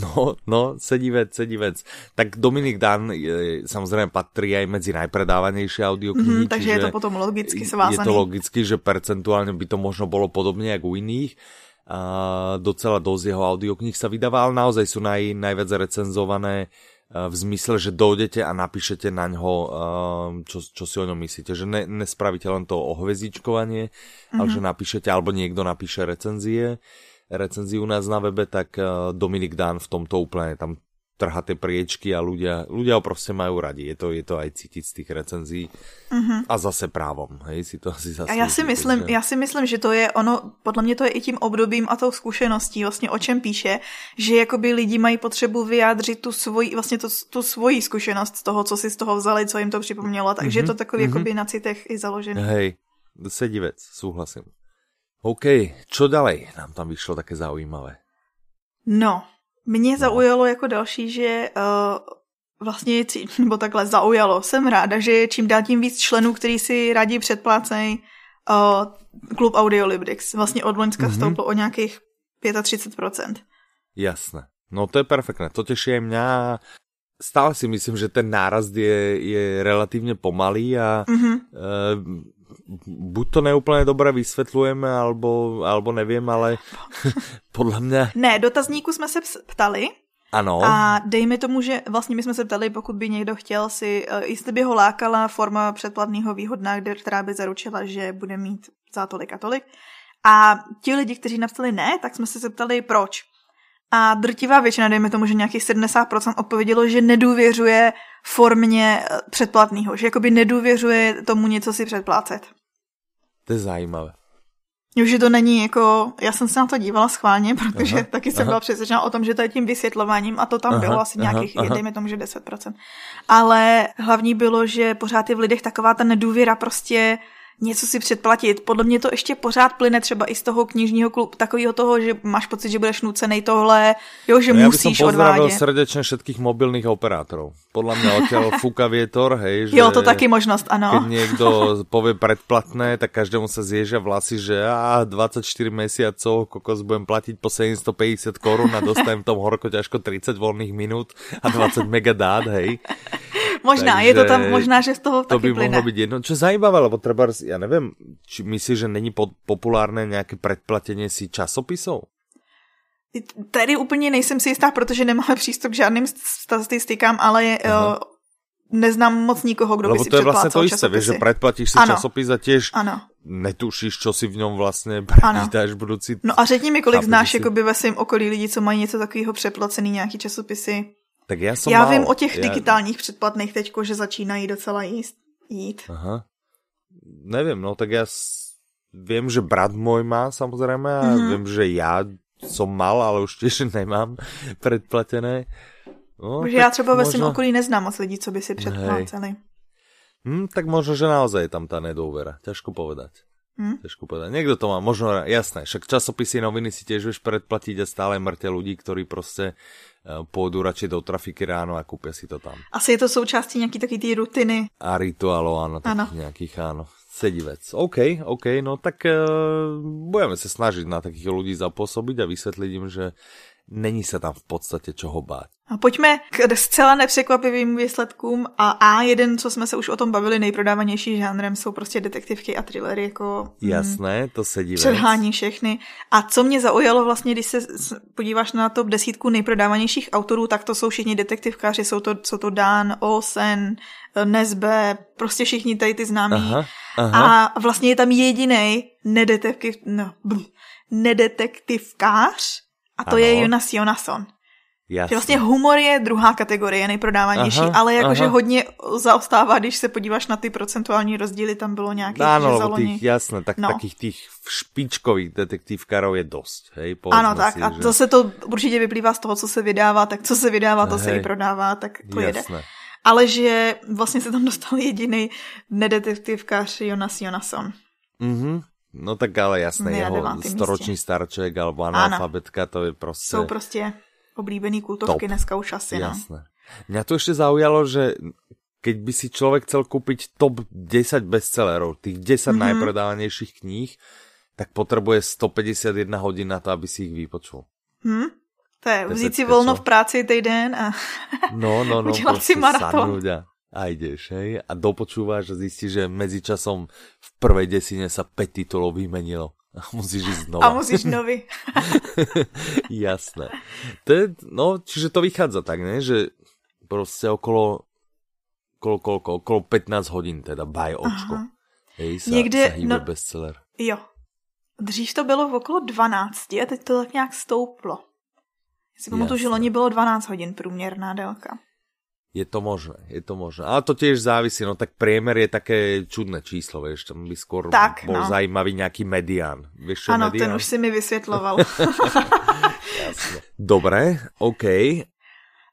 No, no, sedí vec, sedí vec. Tak Dominik Dán je, samozrejme patrí aj medzi najpredávanejšie audioknihy. Mm, takže je to potom logicky svázané. Je to logicky, že percentuálne by to možno bolo podobne ako u iných. A docela dosť jeho audiokníh sa vydáva, ale naozaj sú naj, najviac recenzované v zmysle, že dojdete a napíšete na ňo, čo, čo si o ňom myslíte, že ne, nespravíte len to ohvezičkovanie, mm-hmm. ale že napíšete, alebo niekto napíše recenzie, recenzie u nás na webe, tak Dominik Dán v tomto úplne tam trhá tie priečky a ľudia, ľudia ho proste majú radi. Je to, je to aj cítiť z tých recenzií. Uh-huh. A zase právom. Hej, si to asi zaslúží. A já si myslím, já si myslím, že to je ono, podle mě to je i tím obdobím a tou zkušeností, vlastně o čem píše, že jakoby lidi mají potřebu vyjádřit tu svoji, vlastně to, tu svoji zkušenost z toho, co si z toho vzali, co jim to připomnělo. Takže je uh-huh. to takový uh-huh. jakoby na citech i založený. Hej, sedí vec, súhlasím. OK, čo ďalej nám tam vyšlo také zaujímavé? No, mě zaujalo jako další, že uh, vlastně, nebo takhle zaujalo, jsem ráda, že čím dál tím víc členů, kteří si rádi předplácejí uh, klub Audio Librix. Vlastně od loňska mm-hmm. stouplo o nějakých třicet pět procent. Jasné, no to je perfektné, to těší aj mňa. Stále si myslím, že ten nárast je, je relatívně pomalý a mm-hmm. uh, buď to neúplne dobre vysvetľujeme, alebo, alebo neviem, ale podľa mňa... Ne, dotazníku sme sa ptali. Ano. A dejme tomu, že vlastně my jsme se ptali, pokud by někdo chtěl si, jestli by ho lákala forma předplatného výhodná, která by zaručila, že bude mít za tolik a tolik. A ti lidi, kteří napsali ne, tak jsme se ptali proč. A drtivá většina, dejme tomu, že nějakých sedmdesát procent odpovědělo, že nedůvěřuje formě předplatného, že jakoby nedůvěřuje tomu něco si předplácet. To je zajímavé. Že to není jako, já jsem se na to dívala schválně, protože aha, taky jsem aha. byla přesvědčena o tom, že to je tím vysvětlováním a to tam aha, bylo asi nějakých, aha, dejme tomu, že deset procent. Ale hlavní bylo, že pořád je v lidech taková ta nedůvěra prostě něco si předplatit. Podle mě to ještě pořád plyne třeba i z toho knižního klubu, takového toho, že máš pocit, že budeš nucenej tohle, jo, že no, musíš odvádět. Ja by som pozdravil srdečne všetkých mobilných operátorov. Podľa mňa odtiaľ fúka vietor, hej. Že jo, to taky možnost, ano. Keď niekto povie predplatné, tak každému sa zježia vlasy, že á, dvadsaťštyri mesiacov, kokos, budem platiť po sedemsto päťdesiat korún a dostajem v tom horko ťažko tridsať voľných minút a dvadsať megadát, hej. Možná, takže je to tam, možná, že z toho taky plyne. To by plyne. Mohlo byť jedno, čo zajímavé, lebo treba, ja neviem, či myslíš, že není populárne nejaké predplatenie si časopisov? Tady úplně nejsem si jistá, protože nemáme přístup k žádným statistikám, ale uh, neznám moc nikoho, kdo by si předplácal časopisy. Lebo to je vlastne to isté, vieš, že predplatíš si ano. časopis a tiež ano. netušíš, čo si v ňom vlastne prečítaš budúci... No a řekni mi, kolik znáš si... jakoby ve svém okolí lidí, co mají něco takového přeplacený, nějaký časopisy. Tak já jsem Já málo. vím o těch digitálních já... předplatných teďko, že začínají docela jíst, jít. Aha. Nevím, no tak já vím, že brat můj má samozřejmě a mm-hmm. vím, že já som mal, ale už tiež nemám predplatené. No, že ja třeba možno... ve svém okolí neznám moc lidí, co by si predpláceli. Hm, tak možno, že naozaj je tam tá nedôvera. Ťažko povedať. Hm? Ťažko povedať. Niekto to má, možno, jasné, však časopisy, noviny si tiež vieš predplatiť a stále mŕte ľudí, ktorí proste pôjdu radšej do trafiky ráno a kúpia si to tam. Asi je to součástí nejaký taký tý rutiny. A rituálov, áno, takých nejakých, áno. Sedivec. OK, OK, no tak e, budeme sa snažiť na takých ľudí zapôsobiť a vysvetliť im, že není sa tam v podstate čoho báť. A pojďme k zcela nepřekvapivým výsledkům a A jeden, co jsme se už o tom bavili, nejprodávanější žánrem jsou prostě detektivky a thrillery, jako jasné, to sedí vec. Předhání všechny. A co mě zaujalo vlastně, když se podíváš na top desítku nejprodávanějších autorů, tak to jsou všichni detektivkáři, jsou to, jsou to Dán, Olsen, Nesbe, prostě všichni tady ty známí. Aha, aha. A vlastně je tam jedinej nedetektiv, no, bl, nedetektivkář a to ano. je Jonas Jonasson. Jasne. Vlastně humor je druhá kategorie, nejprodávanější, aha, ale jakože hodně zaostává, když se podíváš na ty procentuální rozdíly, tam bylo nějakých áno, zaloní. Tých, jasné, tak, no. Takých tých špičkových detektivkárov je dosť. Hej, ano, tak si, a že... zase to určitě vyplývá z toho, co se vydává, tak co se vydává, to hej. se i prodává, tak to jasné. jede. Ale že vlastně se tam dostal jediný nedetektivkář Jonas Jonasson. Mhm. No tak ale jasné, jeho storoční místě. starček alebo analfabetka, to je proste... Sú proste oblíbený kultovky top. Dneska už asi. Jasné. No. Mňa to ešte zaujalo, že keď by si človek chcel kúpiť top desať bestsellerov, tých desať mm-hmm. najpredávanejších kníh, tak potrebuje sto päťdesiatjeden hodín na to, aby si ich vypočul. Hm? To je vzít si voľno v práci týden a no, no, no, udelať si maratón. A ideš, hej, a dopočúvaš a zistíš, že medzičasom v prvej desine sa päť titulov vymenilo. A musíš ísť znova. A musíš nový. Jasné. To je, no, čiže to vychádza tak, ne? Že proste okolo, okolo, okolo, okolo pätnásť hodín teda, baj očko. Hej, sa, niekde, sa hýbe no, bestseller. Jo. Dřív to bylo v okolo dvanáct a teď to tak nejak stouplo. Si pamätám, že loni bolo dvanásť hodín průměrná délka. Je to možné, je to možné. Ale to tiež závisí, no tak priemer je také čudné číslo, vieš, tam by skôr tak, bol no. Zaujímavý nejaký medián. Vieš, čo ano, medián? Ten už si mi vysvetloval. Jasne. Dobre, OK.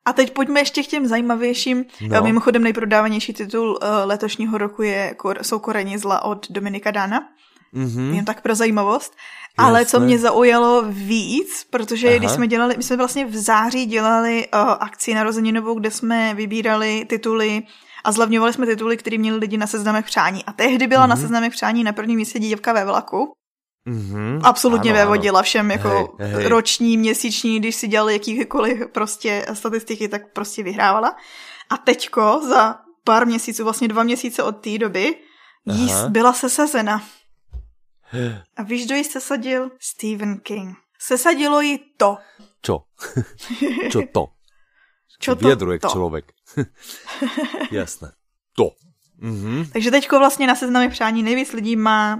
A teď pojďme ještě k těm zajímavějším. No. Mimochodem nejprodávanější titul letošního roku je, jsou Koreni zla od Dominika Dána. Mm-hmm. Jen tak pro zajímavost. Jasne. Ale co mě zaujalo víc, protože Aha. když jsme dělali, my jsme vlastně v září dělali uh, akci narozeninovou, kde jsme vybírali tituly a zlavňovali jsme tituly, které měli lidi na seznamech přání. A tehdy byla mm-hmm. na seznamech přání na prvním místě Dívka ve vlaku. Mm-hmm. Absolutně vévodila všem jako hej, hej. roční, měsíční, když si dělali jakýkoliv prostě statistiky, tak prostě vyhrávala. A teďko za pár měsíců, vlastně dva měsíce od té doby, jí byla sesazena. A víš, kdo ji sesadil? Stephen King. Sesadilo ji to. Čo? Čo to? Čo to? Vědruje člověk. Jasné. To. Mm-hmm. Takže teďko vlastně na seznamech přání nejvíc lidí má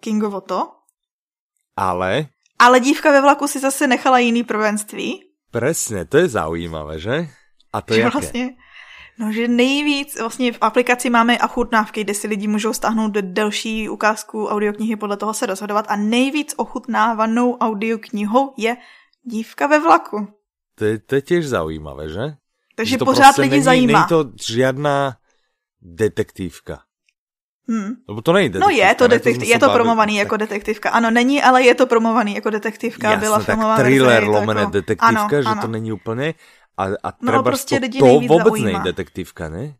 Kingovo to. Ale? Ale Dívka ve vlaku si zase nechala jiný prvenství. Presne, to je zaujímavé, že? A to že jaké? Vlastne, no, že nejvíc, vlastně v aplikaci máme a chutnávky, kde si lidi můžou stáhnout delší ukázku audioknihy, podle toho se rozhodovat a nejvíc ochutnávanou audioknihou je Dívka ve vlaku. To je, to je tiež zaujímavé, že? Takže že to pořád lidi není, zajímá. Není to žiadna detektívka. Hmm. Lebo to není detektivka. No je to, detektiv, to je to promovaný tak. Jako detektivka. Ano, není, ale je to promovaný jako detektivka. Jasne, byla filmová thriller lomené jako... detektivka, ano, že ano. To není úplně. A, a no, třeba prostě to, to vůbec není detektivka, ne?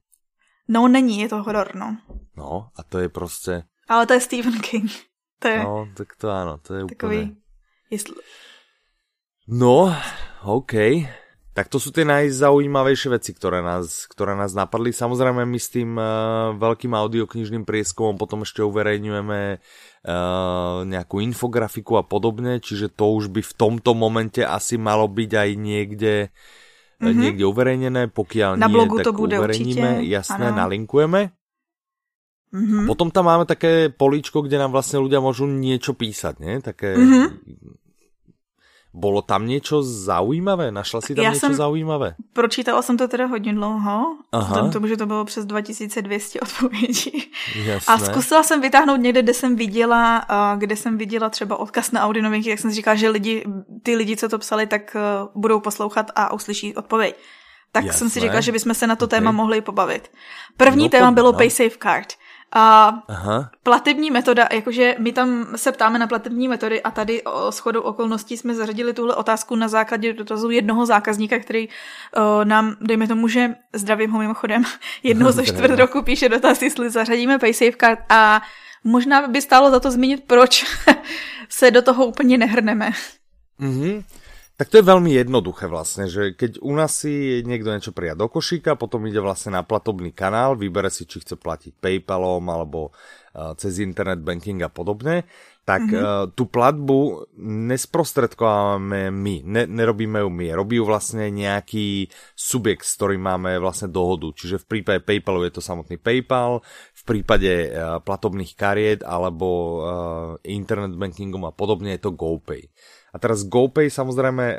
No není, je to horor, no. No a to je prostě... Ale to je Stephen King. To je... No, tak to ano, to je takový... úplně... Jestli... No, okej. Okay. Tak to sú tie najzaujímavejšie veci, ktoré nás, ktoré nás napadli. Samozrejme, my s tým uh, veľkým audioknižným prieskumom potom ešte uverejňujeme uh, nejakú infografiku a podobne, čiže to už by v tomto momente asi malo byť aj niekde, mm-hmm. niekde uverejnené, pokiaľ na nie, blogu tak to bude uverejníme, určite. Jasné, ano. Nalinkujeme. Mm-hmm. Potom tam máme také políčko, kde nám vlastne ľudia môžu niečo písať, nie? Také... Mm-hmm. Bolo tam niečo zaujímavé? Našla si tam ja niečo som, zaujímavé? Pročítala som to teda hodně dlouho, vzhledem tomu, že to bylo přes dva tisíce dvě stě odpovědí. Jasné. A zkusila jsem vytáhnout někde, kde jsem viděla, kde jsem viděla třeba odkaz na audionovinky, jak jsem si říkala, že lidi, ty lidi, co to psali, tak budou poslouchat a uslyší odpověď. Tak Jasné. jsem si říkala, že bychom se na to okay. téma mohli pobavit. První no, téma bylo no. PaySafeCard. A Aha. platební metoda, jakože my tam se ptáme na platební metody a tady shodou okolností jsme zařadili tuhle otázku na základě dotazu jednoho zákazníka, který uh, nám, dejme tomu, že zdravím ho mimochodem, jednoho ze čtvrt roku píše dotaz, jestli zařadíme PaySafeCard a možná by stálo za to zmínit, proč se do toho úplně nehrneme. Mhm. Tak to je veľmi jednoduché vlastne, že keď u nás si niekto niečo prijá do košíka, potom ide vlastne na platobný kanál, vybere si, či chce platiť PayPalom alebo cez internet banking a podobne, tak mm-hmm. tú platbu nesprostredkováme my, ne, nerobíme ju my, robí ju vlastne nejaký subjekt, s ktorým máme vlastne dohodu, čiže v prípade PayPalu je to samotný PayPal, v prípade platobných kariet alebo internet bankingom a podobne je to GoPay. A teraz GoPay samozrejme uh,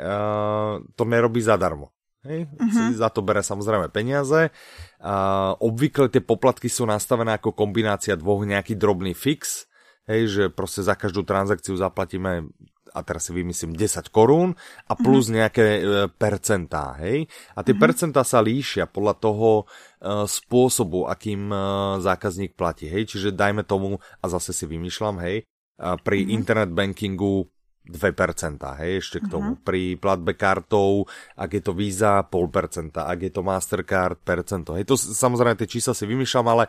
to nerobí zadarmo. Hej? Uh-huh. Za to bere samozrejme peniaze. Uh, obvykle tie poplatky sú nastavené ako kombinácia dvoch nejaký drobný fix, hej, že proste za každú transakciu zaplatíme, a teraz si vymyslím, desať korún a plus uh-huh. nejaké uh, percentá. Hej? A tie uh-huh. percentá sa líšia podľa toho uh, spôsobu, akým uh, zákazník platí. Hej? Čiže dajme tomu, a zase si vymýšľam, hej, uh, pri uh-huh. internet bankingu dve percentá, hej, ešte k tomu. Uh-huh. Pri platbe kartou, ak je to Visa, nula celá päť percenta, ak je to Mastercard, percento. Hej, to samozrejme tie čísla si vymýšľam, ale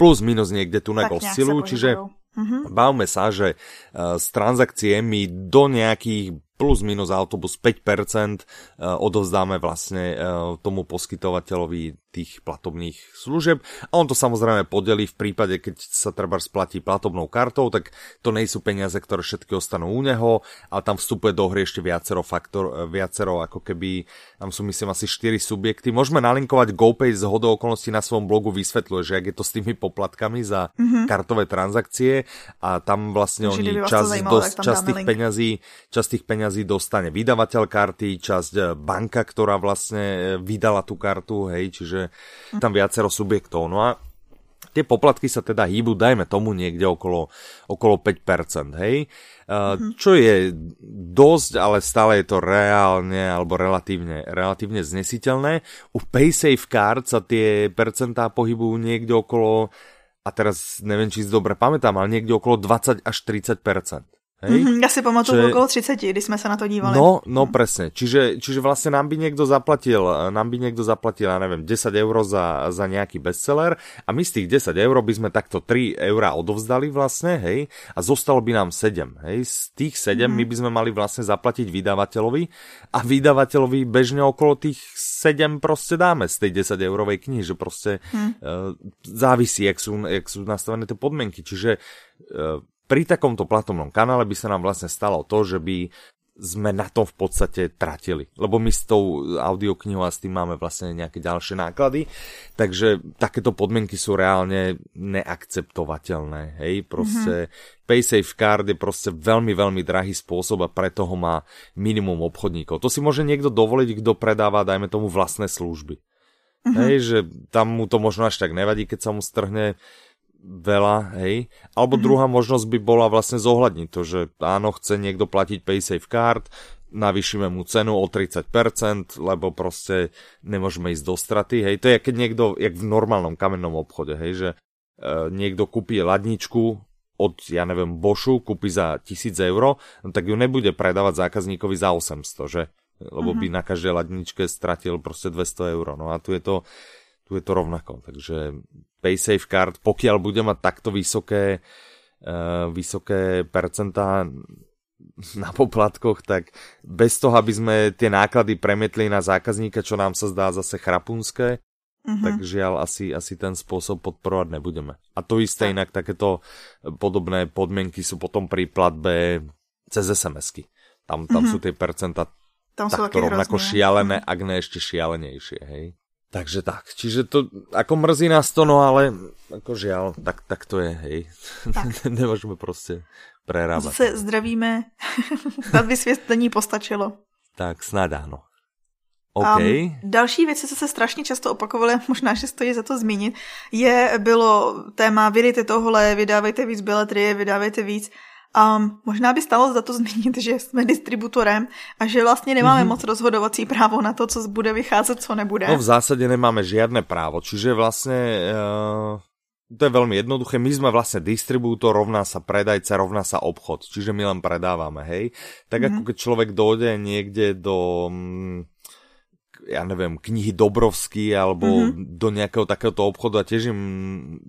plus minus niekde tu nejak oscilujú, čiže uh-huh. bavme sa, že uh, s transakciami do nejakých plus minus autobus päť percent uh, odovzdáme vlastne uh, tomu poskytovateľovi tých platobných služieb. A on to samozrejme podelí v prípade, keď sa treba splatí platobnou kartou, tak to nejsú peniaze, ktoré všetky ostanú u neho, ale tam vstupuje do hry ešte viacero faktor, viacero ako keby, tam sú myslím asi štyri subjekty. Môžeme nalinkovať GoPay z hodou okolností na svojom blogu, vysvetľuje, že ak je to s tými poplatkami za mm-hmm. kartové transakcie a tam vlastne oni čas, dos, čas, tých peňazí, čas tých peňazí dostane vydavateľ karty, časť banka, ktorá vlastne vydala tú kartu, hej, čiže tam viacero subjektov. No a tie poplatky sa teda hýbu, dajme tomu, niekde okolo, okolo päť percent, hej? Mm-hmm. Čo je dosť, ale stále je to reálne alebo relatívne, relatívne znesiteľné. U PaySafeCard sa tie percentá pohybujú niekde okolo, a teraz neviem, či si dobre pamätám, ale niekde okolo dvadsať až tridsať percent. Hej? Ja si pamatuju Čiže... okolo tridsať, když sme sa na to dívali. No, no presne. Čiže, čiže vlastne nám by niekto zaplatil, nám by niekto zaplatil, ja neviem, desať eur za, za nejaký bestseller a my z tých desať eur by sme takto tri eurá odovzdali vlastne, hej, a zostalo by nám sedem, hej. Z tých sedem mm. my by sme mali vlastne zaplatiť vydavateľovi a vydavateľovi bežne okolo tých sedem proste dáme z tej desaťeurovej knihy, že proste mm. uh, závisí, jak sú, jak sú nastavené tie podmienky. Čiže uh, pri takomto platobnom kanále by sa nám vlastne stalo to, že by sme na tom v podstate tratili. Lebo my s tou audioknihou a s tým máme vlastne nejaké ďalšie náklady. Takže takéto podmienky sú reálne neakceptovateľné. Hej, proste mm-hmm. PaySafeCard je proste veľmi, veľmi drahý spôsob a preto ho má minimum obchodníkov. To si môže niekto dovoliť, kto predáva, dajme tomu, vlastné služby. Mm-hmm. Hej, že tam mu to možno až tak nevadí, keď sa mu strhne veľa, hej. Alebo mm-hmm. druhá možnosť by bola vlastne zohľadniť to, že áno, chce niekto platiť PaySafeCard, navýšime mu cenu o tridsať percent, lebo proste nemôžeme ísť do straty, hej. To je, keď niekto, jak v normálnom kamennom obchode, hej, že e, niekto kúpi ladničku od, ja neviem, Boschu, kúpi za tisíc eur, no tak ju nebude predávať zákazníkovi za osemsto, že? Lebo mm-hmm. by na každej ladničke stratil proste dvesto eur. No a tu je to tu je to rovnako, takže PaySafeCard, pokiaľ bude mať takto vysoké, uh, vysoké percentá na poplatkoch, tak bez toho, aby sme tie náklady premietli na zákazníka, čo nám sa zdá zase chrapunské, mm-hmm. tak žiaľ asi, asi ten spôsob podporovať nebudeme. A to isté inak, takéto podobné podmienky sú potom pri platbe cez es em esky. Tam, tam mm-hmm. sú tie percentá takto rovnako hrozné. Šialené, mm-hmm. ak ne ešte šialenejšie, hej? Takže tak, čiže to, ako mrzí nás to, no ale ako žiaľ, tak, tak to je, hej. Tak. Nemôžeme proste prerábať. Se zdravíme, na vysvětlení postačilo. Tak, snad áno. Okay. Um, další věci, co se strašně často opakovaly, možná, že stojí za to zmínit, je, bylo téma vydejte tohle, vydávejte víc beletrie, vydávejte víc. Um, možná by stalo za to zmínit, že jsme distributorem a že vlastně nemáme mm-hmm. moc rozhodovací právo na to, co bude vycházet, co nebude. No v zásadě nemáme žiadne právo, čiže vlastně uh, to je velmi jednoduché, my jsme vlastně distribútor, rovná sa predajca, rovná sa obchod, čiže my len predávame, hej. Tak mm-hmm. ako keď človek dojde niekde do... Mm, ja neviem, knihy Dobrovský alebo mm-hmm. do nejakého takéhoto obchodu a tiež im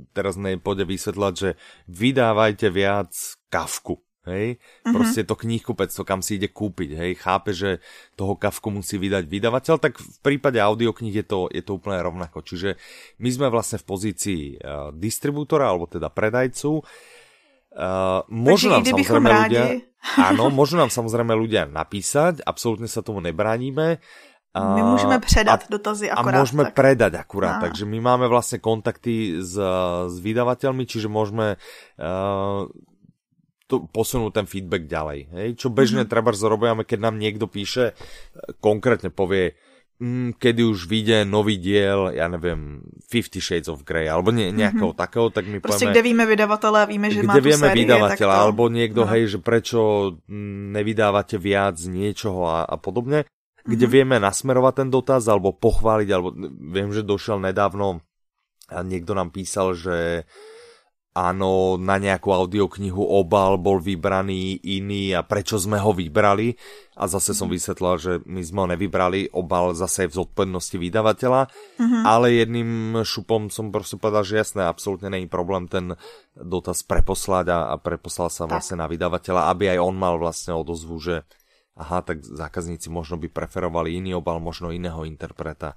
teraz nepôjde vysvetľať, že vydávajte viac Kafku, hej? Mm-hmm. Proste to knihkupectvo, kam si ide kúpiť, hej? Chápe, že toho Kafku musí vydať vydavateľ, tak v prípade audiokníh je to, je to úplne rovnako. Čiže my sme vlastne v pozícii uh, distribútora, alebo teda predajcu. Uh, môžu nám samozrejme ľudia... Áno, môžu nám samozrejme ľudia napísať, absolútne sa tomu nebránime. A, my môžeme predať a, dotazy akurát. A môžeme tak. predať akurát, Aha. takže my máme vlastne kontakty s, s vydavateľmi, čiže môžeme uh, to, posunúť ten feedback ďalej. Hej? Čo bežne mm-hmm. trebárs robíme, keď nám niekto píše, konkrétne povie, mm, kedy už vyjde nový diel, ja neviem, Fifty Shades of Grey, alebo ne, nejakého mm-hmm. takého, tak my proste povieme... Proste kde víme vydavateľa a víme, že má tu série. Kde vieme vydavateľa, to... alebo niekto, no. hej, že prečo nevydávate viac niečoho a, a podobne. Kde vieme nasmerovať ten dotaz, alebo pochváliť, alebo viem, že došiel nedávno a niekto nám písal, že áno, na nejakú audioknihu obal bol vybraný iný a prečo sme ho vybrali. A zase som vysvetlal, že my sme ho nevybrali, obal zase je v zodpovednosti vydavateľa, uh-huh. ale jedným šupom som proste povedal, že jasné, absolútne není problém ten dotaz preposlať a, a preposlal sa vlastne na vydavateľa, aby aj on mal vlastne odozvu, že aha, tak zákazníci možno by preferovali iný obal, možno iného interpreta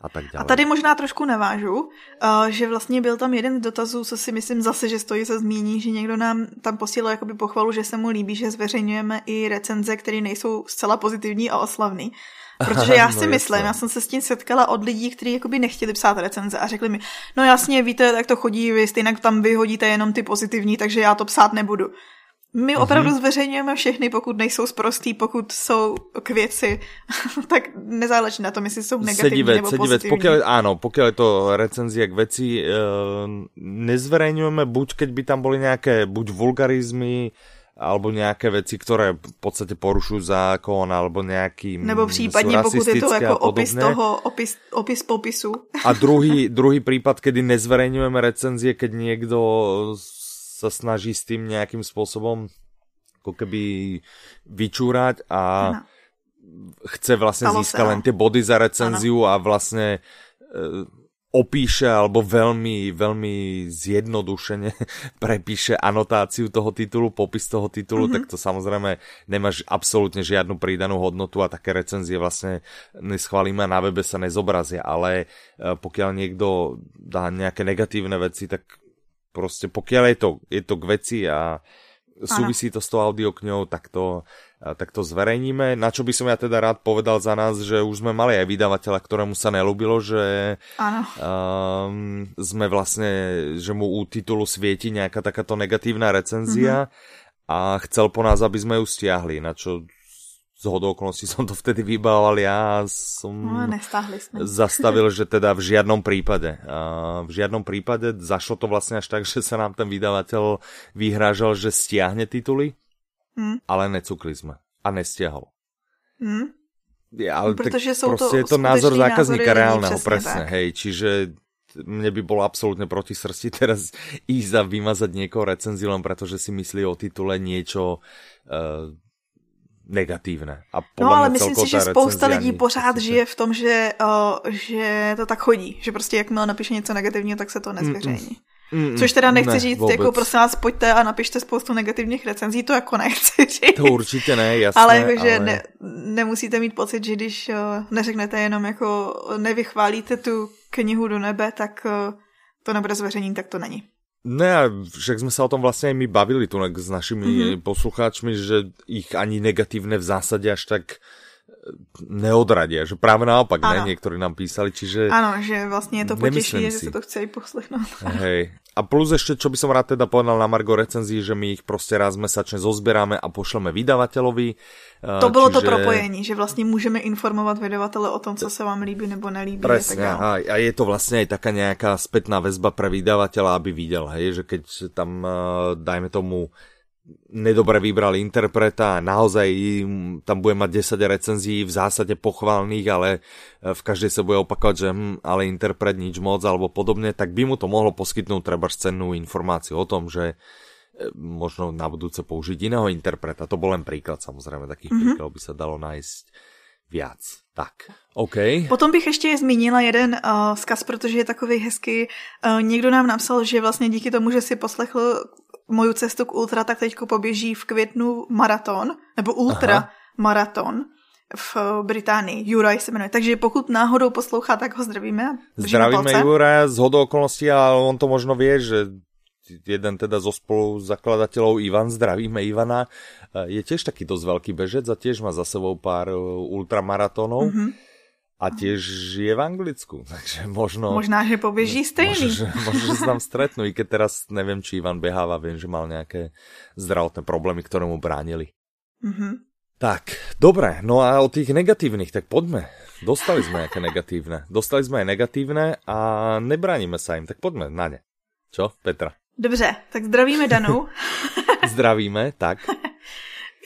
a a tak dále. A tady možná trošku navážu, že vlastně byl tam jeden z dotazů, co si myslím zase, že stojí se zmíní, že někdo nám tam posílal jakoby pochvalu, že se mu líbí, že zveřejňujeme i recenze, které nejsou zcela pozitivní a oslavný. Protože já si no myslím, jasné. já jsem se s tím setkala od lidí, kteří jakoby nechtěli psát recenze a řekli mi, no jasně, víte, tak to chodí, vy stejně tam vyhodíte jenom ty pozitivní, takže já to psát nebudu. My opravdu zveřejňujeme všechny, pokud nejsou sprostý, pokud jsou k věci, tak nezáleží na tom, jestli jsou negativní sedivec, nebo sedivec. Pozitívní. Pokiaľ, áno, pokiaľ je to recenzia k veci, e, nezverejňujeme, buď keď by tam boli nejaké buď vulgarizmy, alebo nejaké veci, ktoré v podstate porušujú zákon, alebo nejaký nebo prípadne, pokud je to ako opis toho, opis, opis popisu. A druhý, druhý prípad, kedy nezverejňujeme recenzie, keď niekto sa snaží s tým nejakým spôsobom ako keby vyčúrať a ano. Chce vlastne Stalo získať sa, len tie body za recenziu ano. A vlastne e, opíše alebo veľmi, veľmi zjednodušene prepíše anotáciu toho titulu, popis toho titulu, mm-hmm. tak to samozrejme nemáš absolútne žiadnu pridanú hodnotu a také recenzie vlastne neschválime a na webe sa nezobrazia, ale e, pokiaľ niekto dá nejaké negatívne veci, tak proste pokiaľ je to, je to k veci a súvisí to s tou audiokňou, tak to, tak to zverejníme. Na čo by som ja teda rád povedal za nás, že už sme mali aj vydavateľa, ktorému sa nelúbilo, že um, sme vlastne, že mu u titulu svieti nejaká takáto negatívna recenzia mm-hmm. a chcel po nás, aby sme ju stiahli, na čo zhodou okolností som to vtedy vybával ja a som no, zastavil, že teda v žiadnom prípade. V žiadnom prípade zašlo to vlastne až tak, že sa nám ten vydavateľ vyhrážal, že stiahne tituly, mm. ale necukli sme a nestiahol. Mm. Ja, Pretože sú to je to názor zákazníka reálneho, presne. Hej, čiže mne by bolo absolútne proti srsti teraz ísť a vymazať niekoho recenziu, len pretože si myslí o titule niečo Uh, negatívne. A no ale myslím si, že spousta lidí pořád žije v tom, že, uh, že to tak chodí. Že prostě jakmile napíše něco negativního, tak se to nezveřejní. Mm, mm, Což teda nechci ne, říct, vůbec. Jako prosím vás, pojďte a napište spoustu negativních recenzí, to jako nechci říct. To určitě ne, jasné. Ale jakože ale ne, nemusíte mít pocit, že když uh, neřeknete jenom jako nevychválíte tu knihu do nebe, tak uh, to nebude zveřejní, tak to není. Ne, však sme sa o tom vlastne aj my bavili tu s našimi mm-hmm. poslucháčmi, že ich ani negatívne v zásade až tak neodradia, že práve naopak, ano. Ne, niektorí nám písali, čiže áno, že vlastne je to poteší, že si to chce aj poslechnúť. Hej. A plus ešte, čo by som rád teda povedal na margo recenzií, že my ich proste raz mesačne zozbierame a pošleme vydavateľovi. To bolo čiže to propojení, že vlastne môžeme informovať vydavateľa o tom, co sa vám líbi nebo nelíbi. Presne, a, tak a je to vlastne aj taká nejaká spätná väzba pre vydavateľa, aby videl, hej, že keď tam, dajme tomu, nedobre vybral interpreta a naozaj tam bude mať desať recenzií v zásade pochválnych, ale v každej sa bude opakovať, že hm, ale interpret nič moc alebo podobne, tak by mu to mohlo poskytnúť treba cennú informáciu o tom, že možno na budúce použiť iného interpreta. To bol len príklad, samozrejme, takých mm-hmm. príkladov by sa dalo nájsť viac. Tak, OK. Potom bych ještě zmínila jeden uh, vzkaz, protože je takový hezký. Uh, někdo nám napsal, že vlastně díky tomu, že si poslechl Moju cestu k ultra, tak teďko poběží v květnu maraton, nebo ultra Aha. maraton v Británii. Juraj se jmenuje. Takže pokud náhodou poslouchá, tak ho zdravíme. Zdravíme Juraja z hodou okolností, ale on to možno vie, že jeden teda zo spoluzakladateľov Ivan, zdravíme Ivana, je tiež taký dosť veľký bežec a tiež má za sebou pár ultramaratónov mm-hmm. a tiež je v Anglicku, takže možno možná, že pobieží stejný. Možno, možno sa tam stretnú, i keď teraz neviem, či Ivan beháva, viem, že mal nejaké zdravotné problémy, ktoré mu bránili. Mhm. Tak, dobre, no a o tých negatívnych, tak poďme. Dostali sme nejaké negatívne. Dostali sme aj negatívne a nebránime sa im, tak poďme na ne. Čo, Petra? Dobře, tak zdravíme Danu. Zdravíme, tak.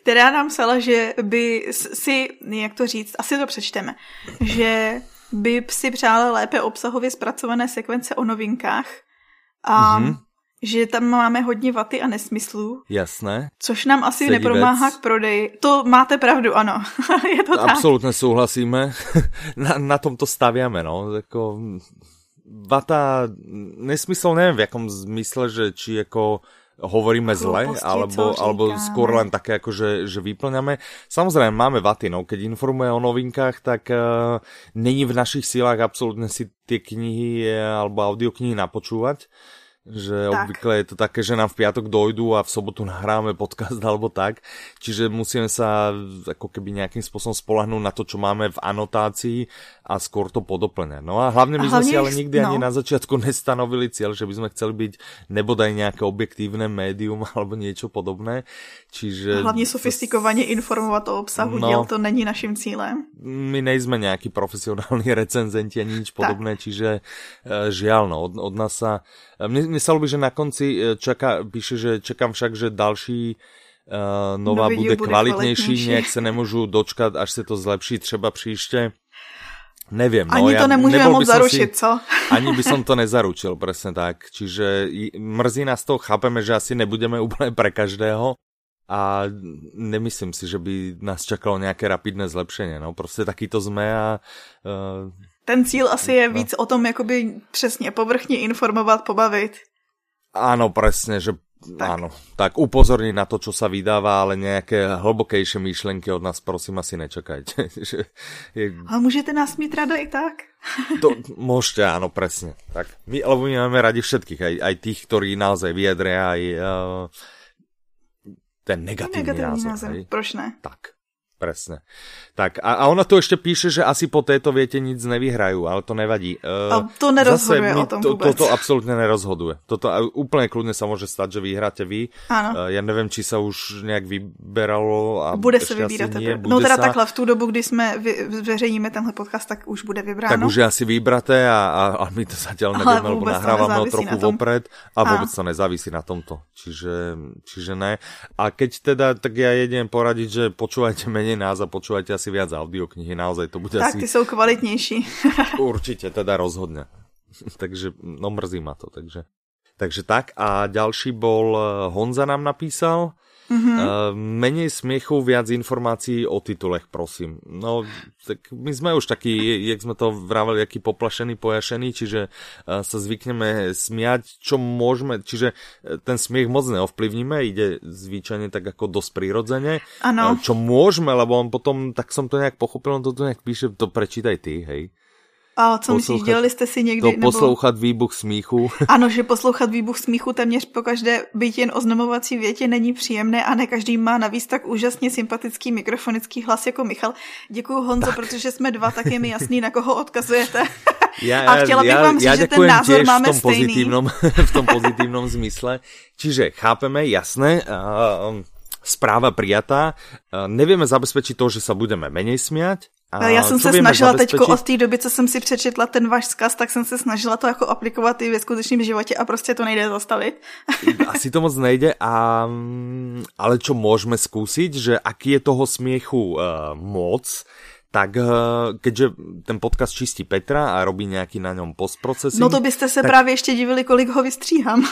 Která nám psala, že by si, jak to říct, asi to přečteme, že by si přála lépe obsahově zpracované sekvence o novinkách a mm-hmm. že tam máme hodně vaty a nesmyslů. Jasné. Což nám asi Sedivec. Nepromáhá k prodeji. To máte pravdu, ano. Je to tak. Absolutně souhlasíme. Na, na tom to staviame, no. Jako vata, nesmysl neviem v jakom zmysle, že či jako hovoríme zle, alebo, alebo skôr len také, akože, že vyplňame. Samozrejme, máme vaty, no, keď informuje o novinkách, tak uh, není v našich silách absolútne si tie knihy alebo audioknihy napočúvať. Že tak. Obvykle je to také, že nám v piatok dojdú a v sobotu nahráme podcast alebo tak. Čiže musíme sa ako keby nejakým spôsobom spoľahnúť na to, čo máme v anotácii a skôr to podoplňať. No a hlavne my sme hlavne si ale nikdy no. ani na začiatku nestanovili cieľ, že by sme chceli byť nebodaj nejaké objektívne médium alebo niečo podobné. Čiže hlavne sofistikovaně to informovat o obsahu no, diel, to není naším cílem. My nejsme nejakí profesionálni recenzenti ani nič podobné, tak. Čiže žiaľ, no, od, od nás sa... Mne, mne sa ľúbi, že na konci čaká, píše, že čakám však, že další uh, nová no, bude, bude kvalitnejší, kvalitnejší. Nejak sa nemôžu dočkať, až sa to zlepší třeba příště. Neviem. Ani no, to ja nemôžeme moc zaručiť, si, co? Ani by som to nezaručil, presne tak. Čiže mrzí nás to, chápeme, že asi nebudeme úplne pre každého a nemyslím si, že by nás čakalo nejaké rapidné zlepšenie. No, proste takýto sme a... Uh, Ten cíl asi je víc o tom, jakoby přesně povrchně informovat, pobavit. Áno, presne, že tak. Áno. Tak upozorniť na to, čo sa vydáva, ale nejaké hlbokejšie myšlenky od nás, prosím, asi nečakajte. Ale môžete nás mít rada i tak? To, môžete, áno, presne. Tak. My, lebo my máme radi všetkých, aj, aj tých, ktorí naozaj vyjadria aj uh, ten negatívny, negatívny názor. názor. Proč ne? Tak. Presne. Tak a, a ona to ešte píše, že asi po tejto viete nic nevyhrajú, ale to nevadí. A to nerozhoduje o tom vôbec. Toto to, to absolútne nerozhoduje. Toto úplne kľudne sa môže stať, že vyhráte vy. Áno. Ja neviem, či sa už nejak vyberalo. A bude sa vybírať. Nie, bude no teda sa... takhle v tú dobu, kdy sme zveřejníme tenhle podcast, tak už bude vybráno. Tak už je asi vybraté a, a, a my to zatiaľ nevieme, lebo nahrávame o trochu vopred a vôbec to nezávisí na tomto. Čiže, čiže ne. A keď teda, tak ja jedem poradiť, že počúvajte menej nás a počúvate asi viac audioknihy, naozaj to bude tak, asi... Tak, ty sú kvalitnejší. Určite, teda rozhodne. Takže, no mrzí ma to, takže... Takže tak, a ďalší bol Honza nám napísal. Mm-hmm. E, menej smiechu, viac informácií o titulech, prosím. No, tak my sme už takí, jak sme to vraveli, aký poplašený, pojašený, čiže e, sa zvykneme smiať, čo môžeme, čiže e, ten smiech moc neovplyvníme, ide zvyčajne tak ako dosť prirodzene. Ano. E, čo môžeme, lebo on potom, tak som to nejak pochopil, on to tu nejak píše, to prečítaj ty, hej. A co myslíš, dělali jste si někdy... To poslouchat nebo... výbuch smíchu. Ano, že poslouchat výbuch smíchu téměř po každé byť jen oznamovací větě není příjemné a ne každý má navíc tak úžasně sympatický mikrofonický hlas jako Michal. Děkuju, Honzo, tak. Protože jsme dva, tak je mi jasný, na koho odkazujete. Ja, a chtěla bych ja, vám říct, ja že ten názor máme v tom stejný. V tom pozitívnom zmysle. Čiže chápeme, jasné... Uh, správa prijatá. Uh, nevieme zabezpečiť to, že sa budeme menej smiať. A ja som sa snažila zabezpečiť... teďko od té doby, co jsem si přečetla ten váš vzkaz, tak jsem se snažila to jako aplikovat i ve skutečném životě a prostě to nejde zastavit. Asi to moc nejde, a, ale čo môžeme skúsiť, že aký je toho smiechu uh, moc, tak keďže ten podcast čistí Petra a robí nejaký na ňom postprocesing... No to by ste sa tak, práve ešte divili, kolik ho vystříham.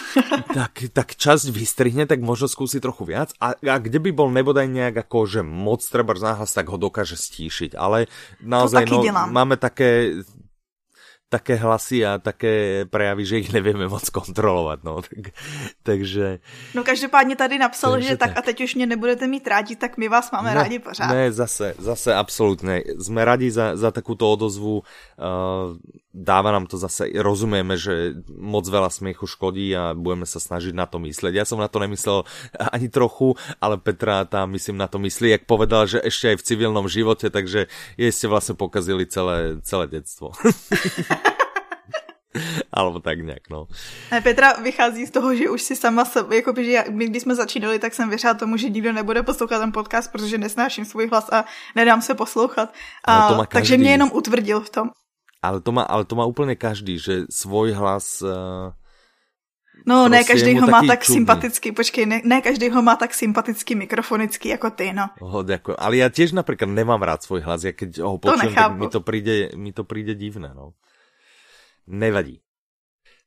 Tak, tak časť vystrihne, tak možno skúsi trochu viac. A, a kde by bol nebodaj nejak ako, že moc treba nahlas, tak ho dokáže stíšiť. Ale naozaj no, máme také... také hlasy a také prejavy, že ich nevieme moc kontrolovat, no, tak, takže... No každopádně tady napsal, že tak, tak a teď už mě nebudete mít rádi, tak my vás máme ne, rádi pořád. Ne, zase, zase absolutně. Jsme rádi za, za takúto odozvu, uh, dáva nám to zase, rozumieme, že moc veľa smiechu škodí a budeme sa snažiť na to mysleť. Ja som na to nemyslel ani trochu, ale Petra tá, myslím, na to myslí, jak povedala, že ešte aj v civilnom živote, takže jej ste vlastne pokazili celé, celé detstvo. Alebo tak nějak, no. Petra vychází z toho, že už si sama, jakoby, že my když jsme začínali, tak jsem věřila tomu, že nikdo nebude poslouchat ten podcast, protože nesnáším svůj hlas a nedám se poslouchat. A, každý... Takže mě jenom utvrdil v tom. Ale to má, ale to má úplně každý, že svůj hlas... Uh... No, ne každý ho má tak čudný. Sympatický, počkej, ne, ne každý ho má tak sympatický mikrofonický jako ty, no. Oh, ďakujem. Ale ja tiež napríklad nemám rád svoj hlas, ja keď ho počujem, tak mi to príde, mi to príde divné, no. Nevadí.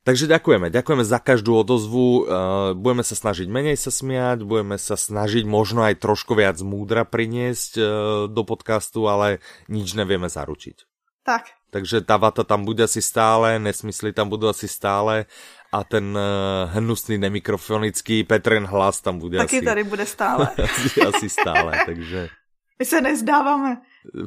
Takže ďakujeme, ďakujeme za každú odozvu, budeme sa snažiť menej sa smiať, budeme sa snažiť možno aj trošku viac múdra priniesť do podcastu, ale nič nevieme zaručiť. Tak. Takže tá vata tam bude asi stále, nesmysly tam budú asi stále a ten uh, hnusný nemikrofonický Petrin hlas tam bude taky asi... Taky tady bude stále. Asi stále, takže... My se nezdáváme.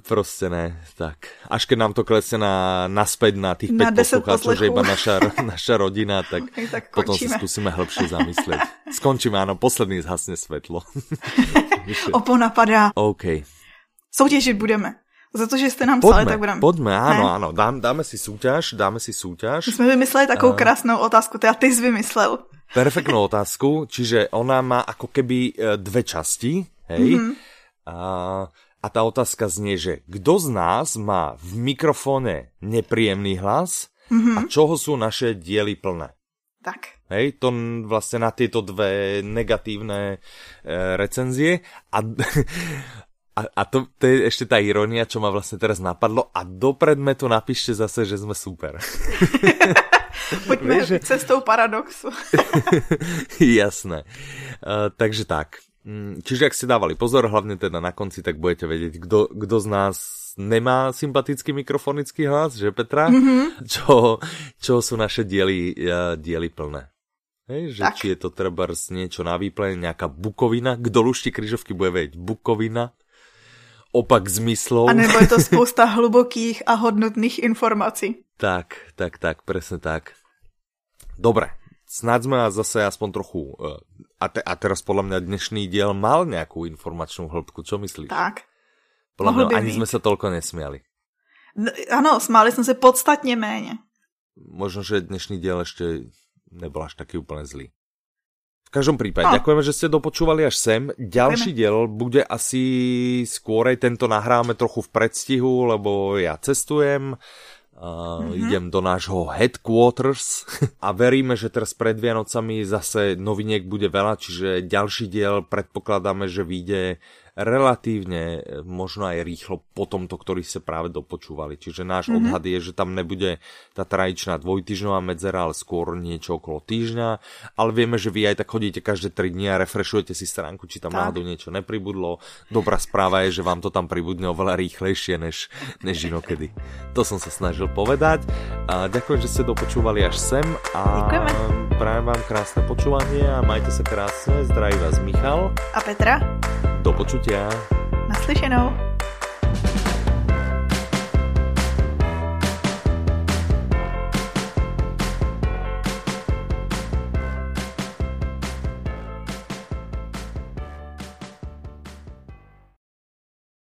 Prostě ne, tak. Až keď nám to klesne na, naspäť na tých päť poslucháčov, že iba naša, naša rodina, tak, okay, tak potom si skúsime hĺbšie zamyslieť. Skončíme, áno, posledný zhasne svetlo. Opona padá. OK. Soutěžit budeme. Za to, že jste nám psali, tak budeme. Pojďme, ano, ne? ano, dám, dáme si súťaž, dáme si súťaž. My jsme vymysleli takovou krásnou otázku, teda ty jsi vymyslel. Perfektnou otázku, čiže ona má ako keby dve časti, hej. Mm-hmm. A, a tá otázka znie, že kto z nás má v mikrofóne nepríjemný hlas mm-hmm. a čoho sú naše diely plné? Tak. Hej, to vlastne na tieto dve negatívne e, recenzie a... A, a to, to je ešte tá irónia, čo ma vlastne teraz napadlo. A do predmetu napíšte zase, že sme super. Poďme cestou paradoxu. Jasné. Uh, takže tak. Čiže ak ste dávali pozor, hlavne teda na konci, tak budete vedieť, kto, kto z nás nemá sympatický mikrofonický hlas, že Petra? Mm-hmm. Čo, čo sú naše diely, uh, diely plné. Hej, že tak. Či je to treba niečo na výplne, nejaká bukovina. Kto luští križovky, bude vedieť bukovina. Opak zmyslov. A nebo je to spousta hlubokých a hodnotných informací. Tak, tak, tak, presne tak. Dobre, snáď sme zase aspoň trochu... A, te, a teraz podľa mňa dnešný diel mal nejakú informačnú hĺbku, čo myslíš? Tak. Podľa mňa ani mít. Sme sa toľko nesmiali. No, ano, smáli sme sa podstatne méně. Možno, že dnešný diel ešte nebol až taký úplne zlý. V každom prípade, no. Ďakujeme, že ste dopočúvali až sem. Ďalší diel bude asi skôr, tento nahráme trochu v predstihu, lebo ja cestujem, uh, mm-hmm. idem do nášho headquarters a veríme, že teraz pred Vianocami zase noviniek bude veľa, čiže ďalší diel predpokladáme, že vyjde relatívne, možno aj rýchlo po tomto, ktorý ste práve dopočúvali. Čiže náš mm-hmm. odhad je, že tam nebude tá tradičná dvojtýždňová medzera, ale skôr niečo okolo týždňa. Ale vieme, že vy aj tak chodíte každé tri dni a refrešujete si stránku, či tam náhodou niečo nepribudlo. Dobrá správa je, že vám to tam pribudne oveľa rýchlejšie než, než inokedy. To som sa snažil povedať. A ďakujem, že ste dopočúvali až sem a ďakujeme. Prajem vám krásne počúvanie a majte sa krásne. Zdraví vás Michal a Petra. Do počutia. Naslyšenou.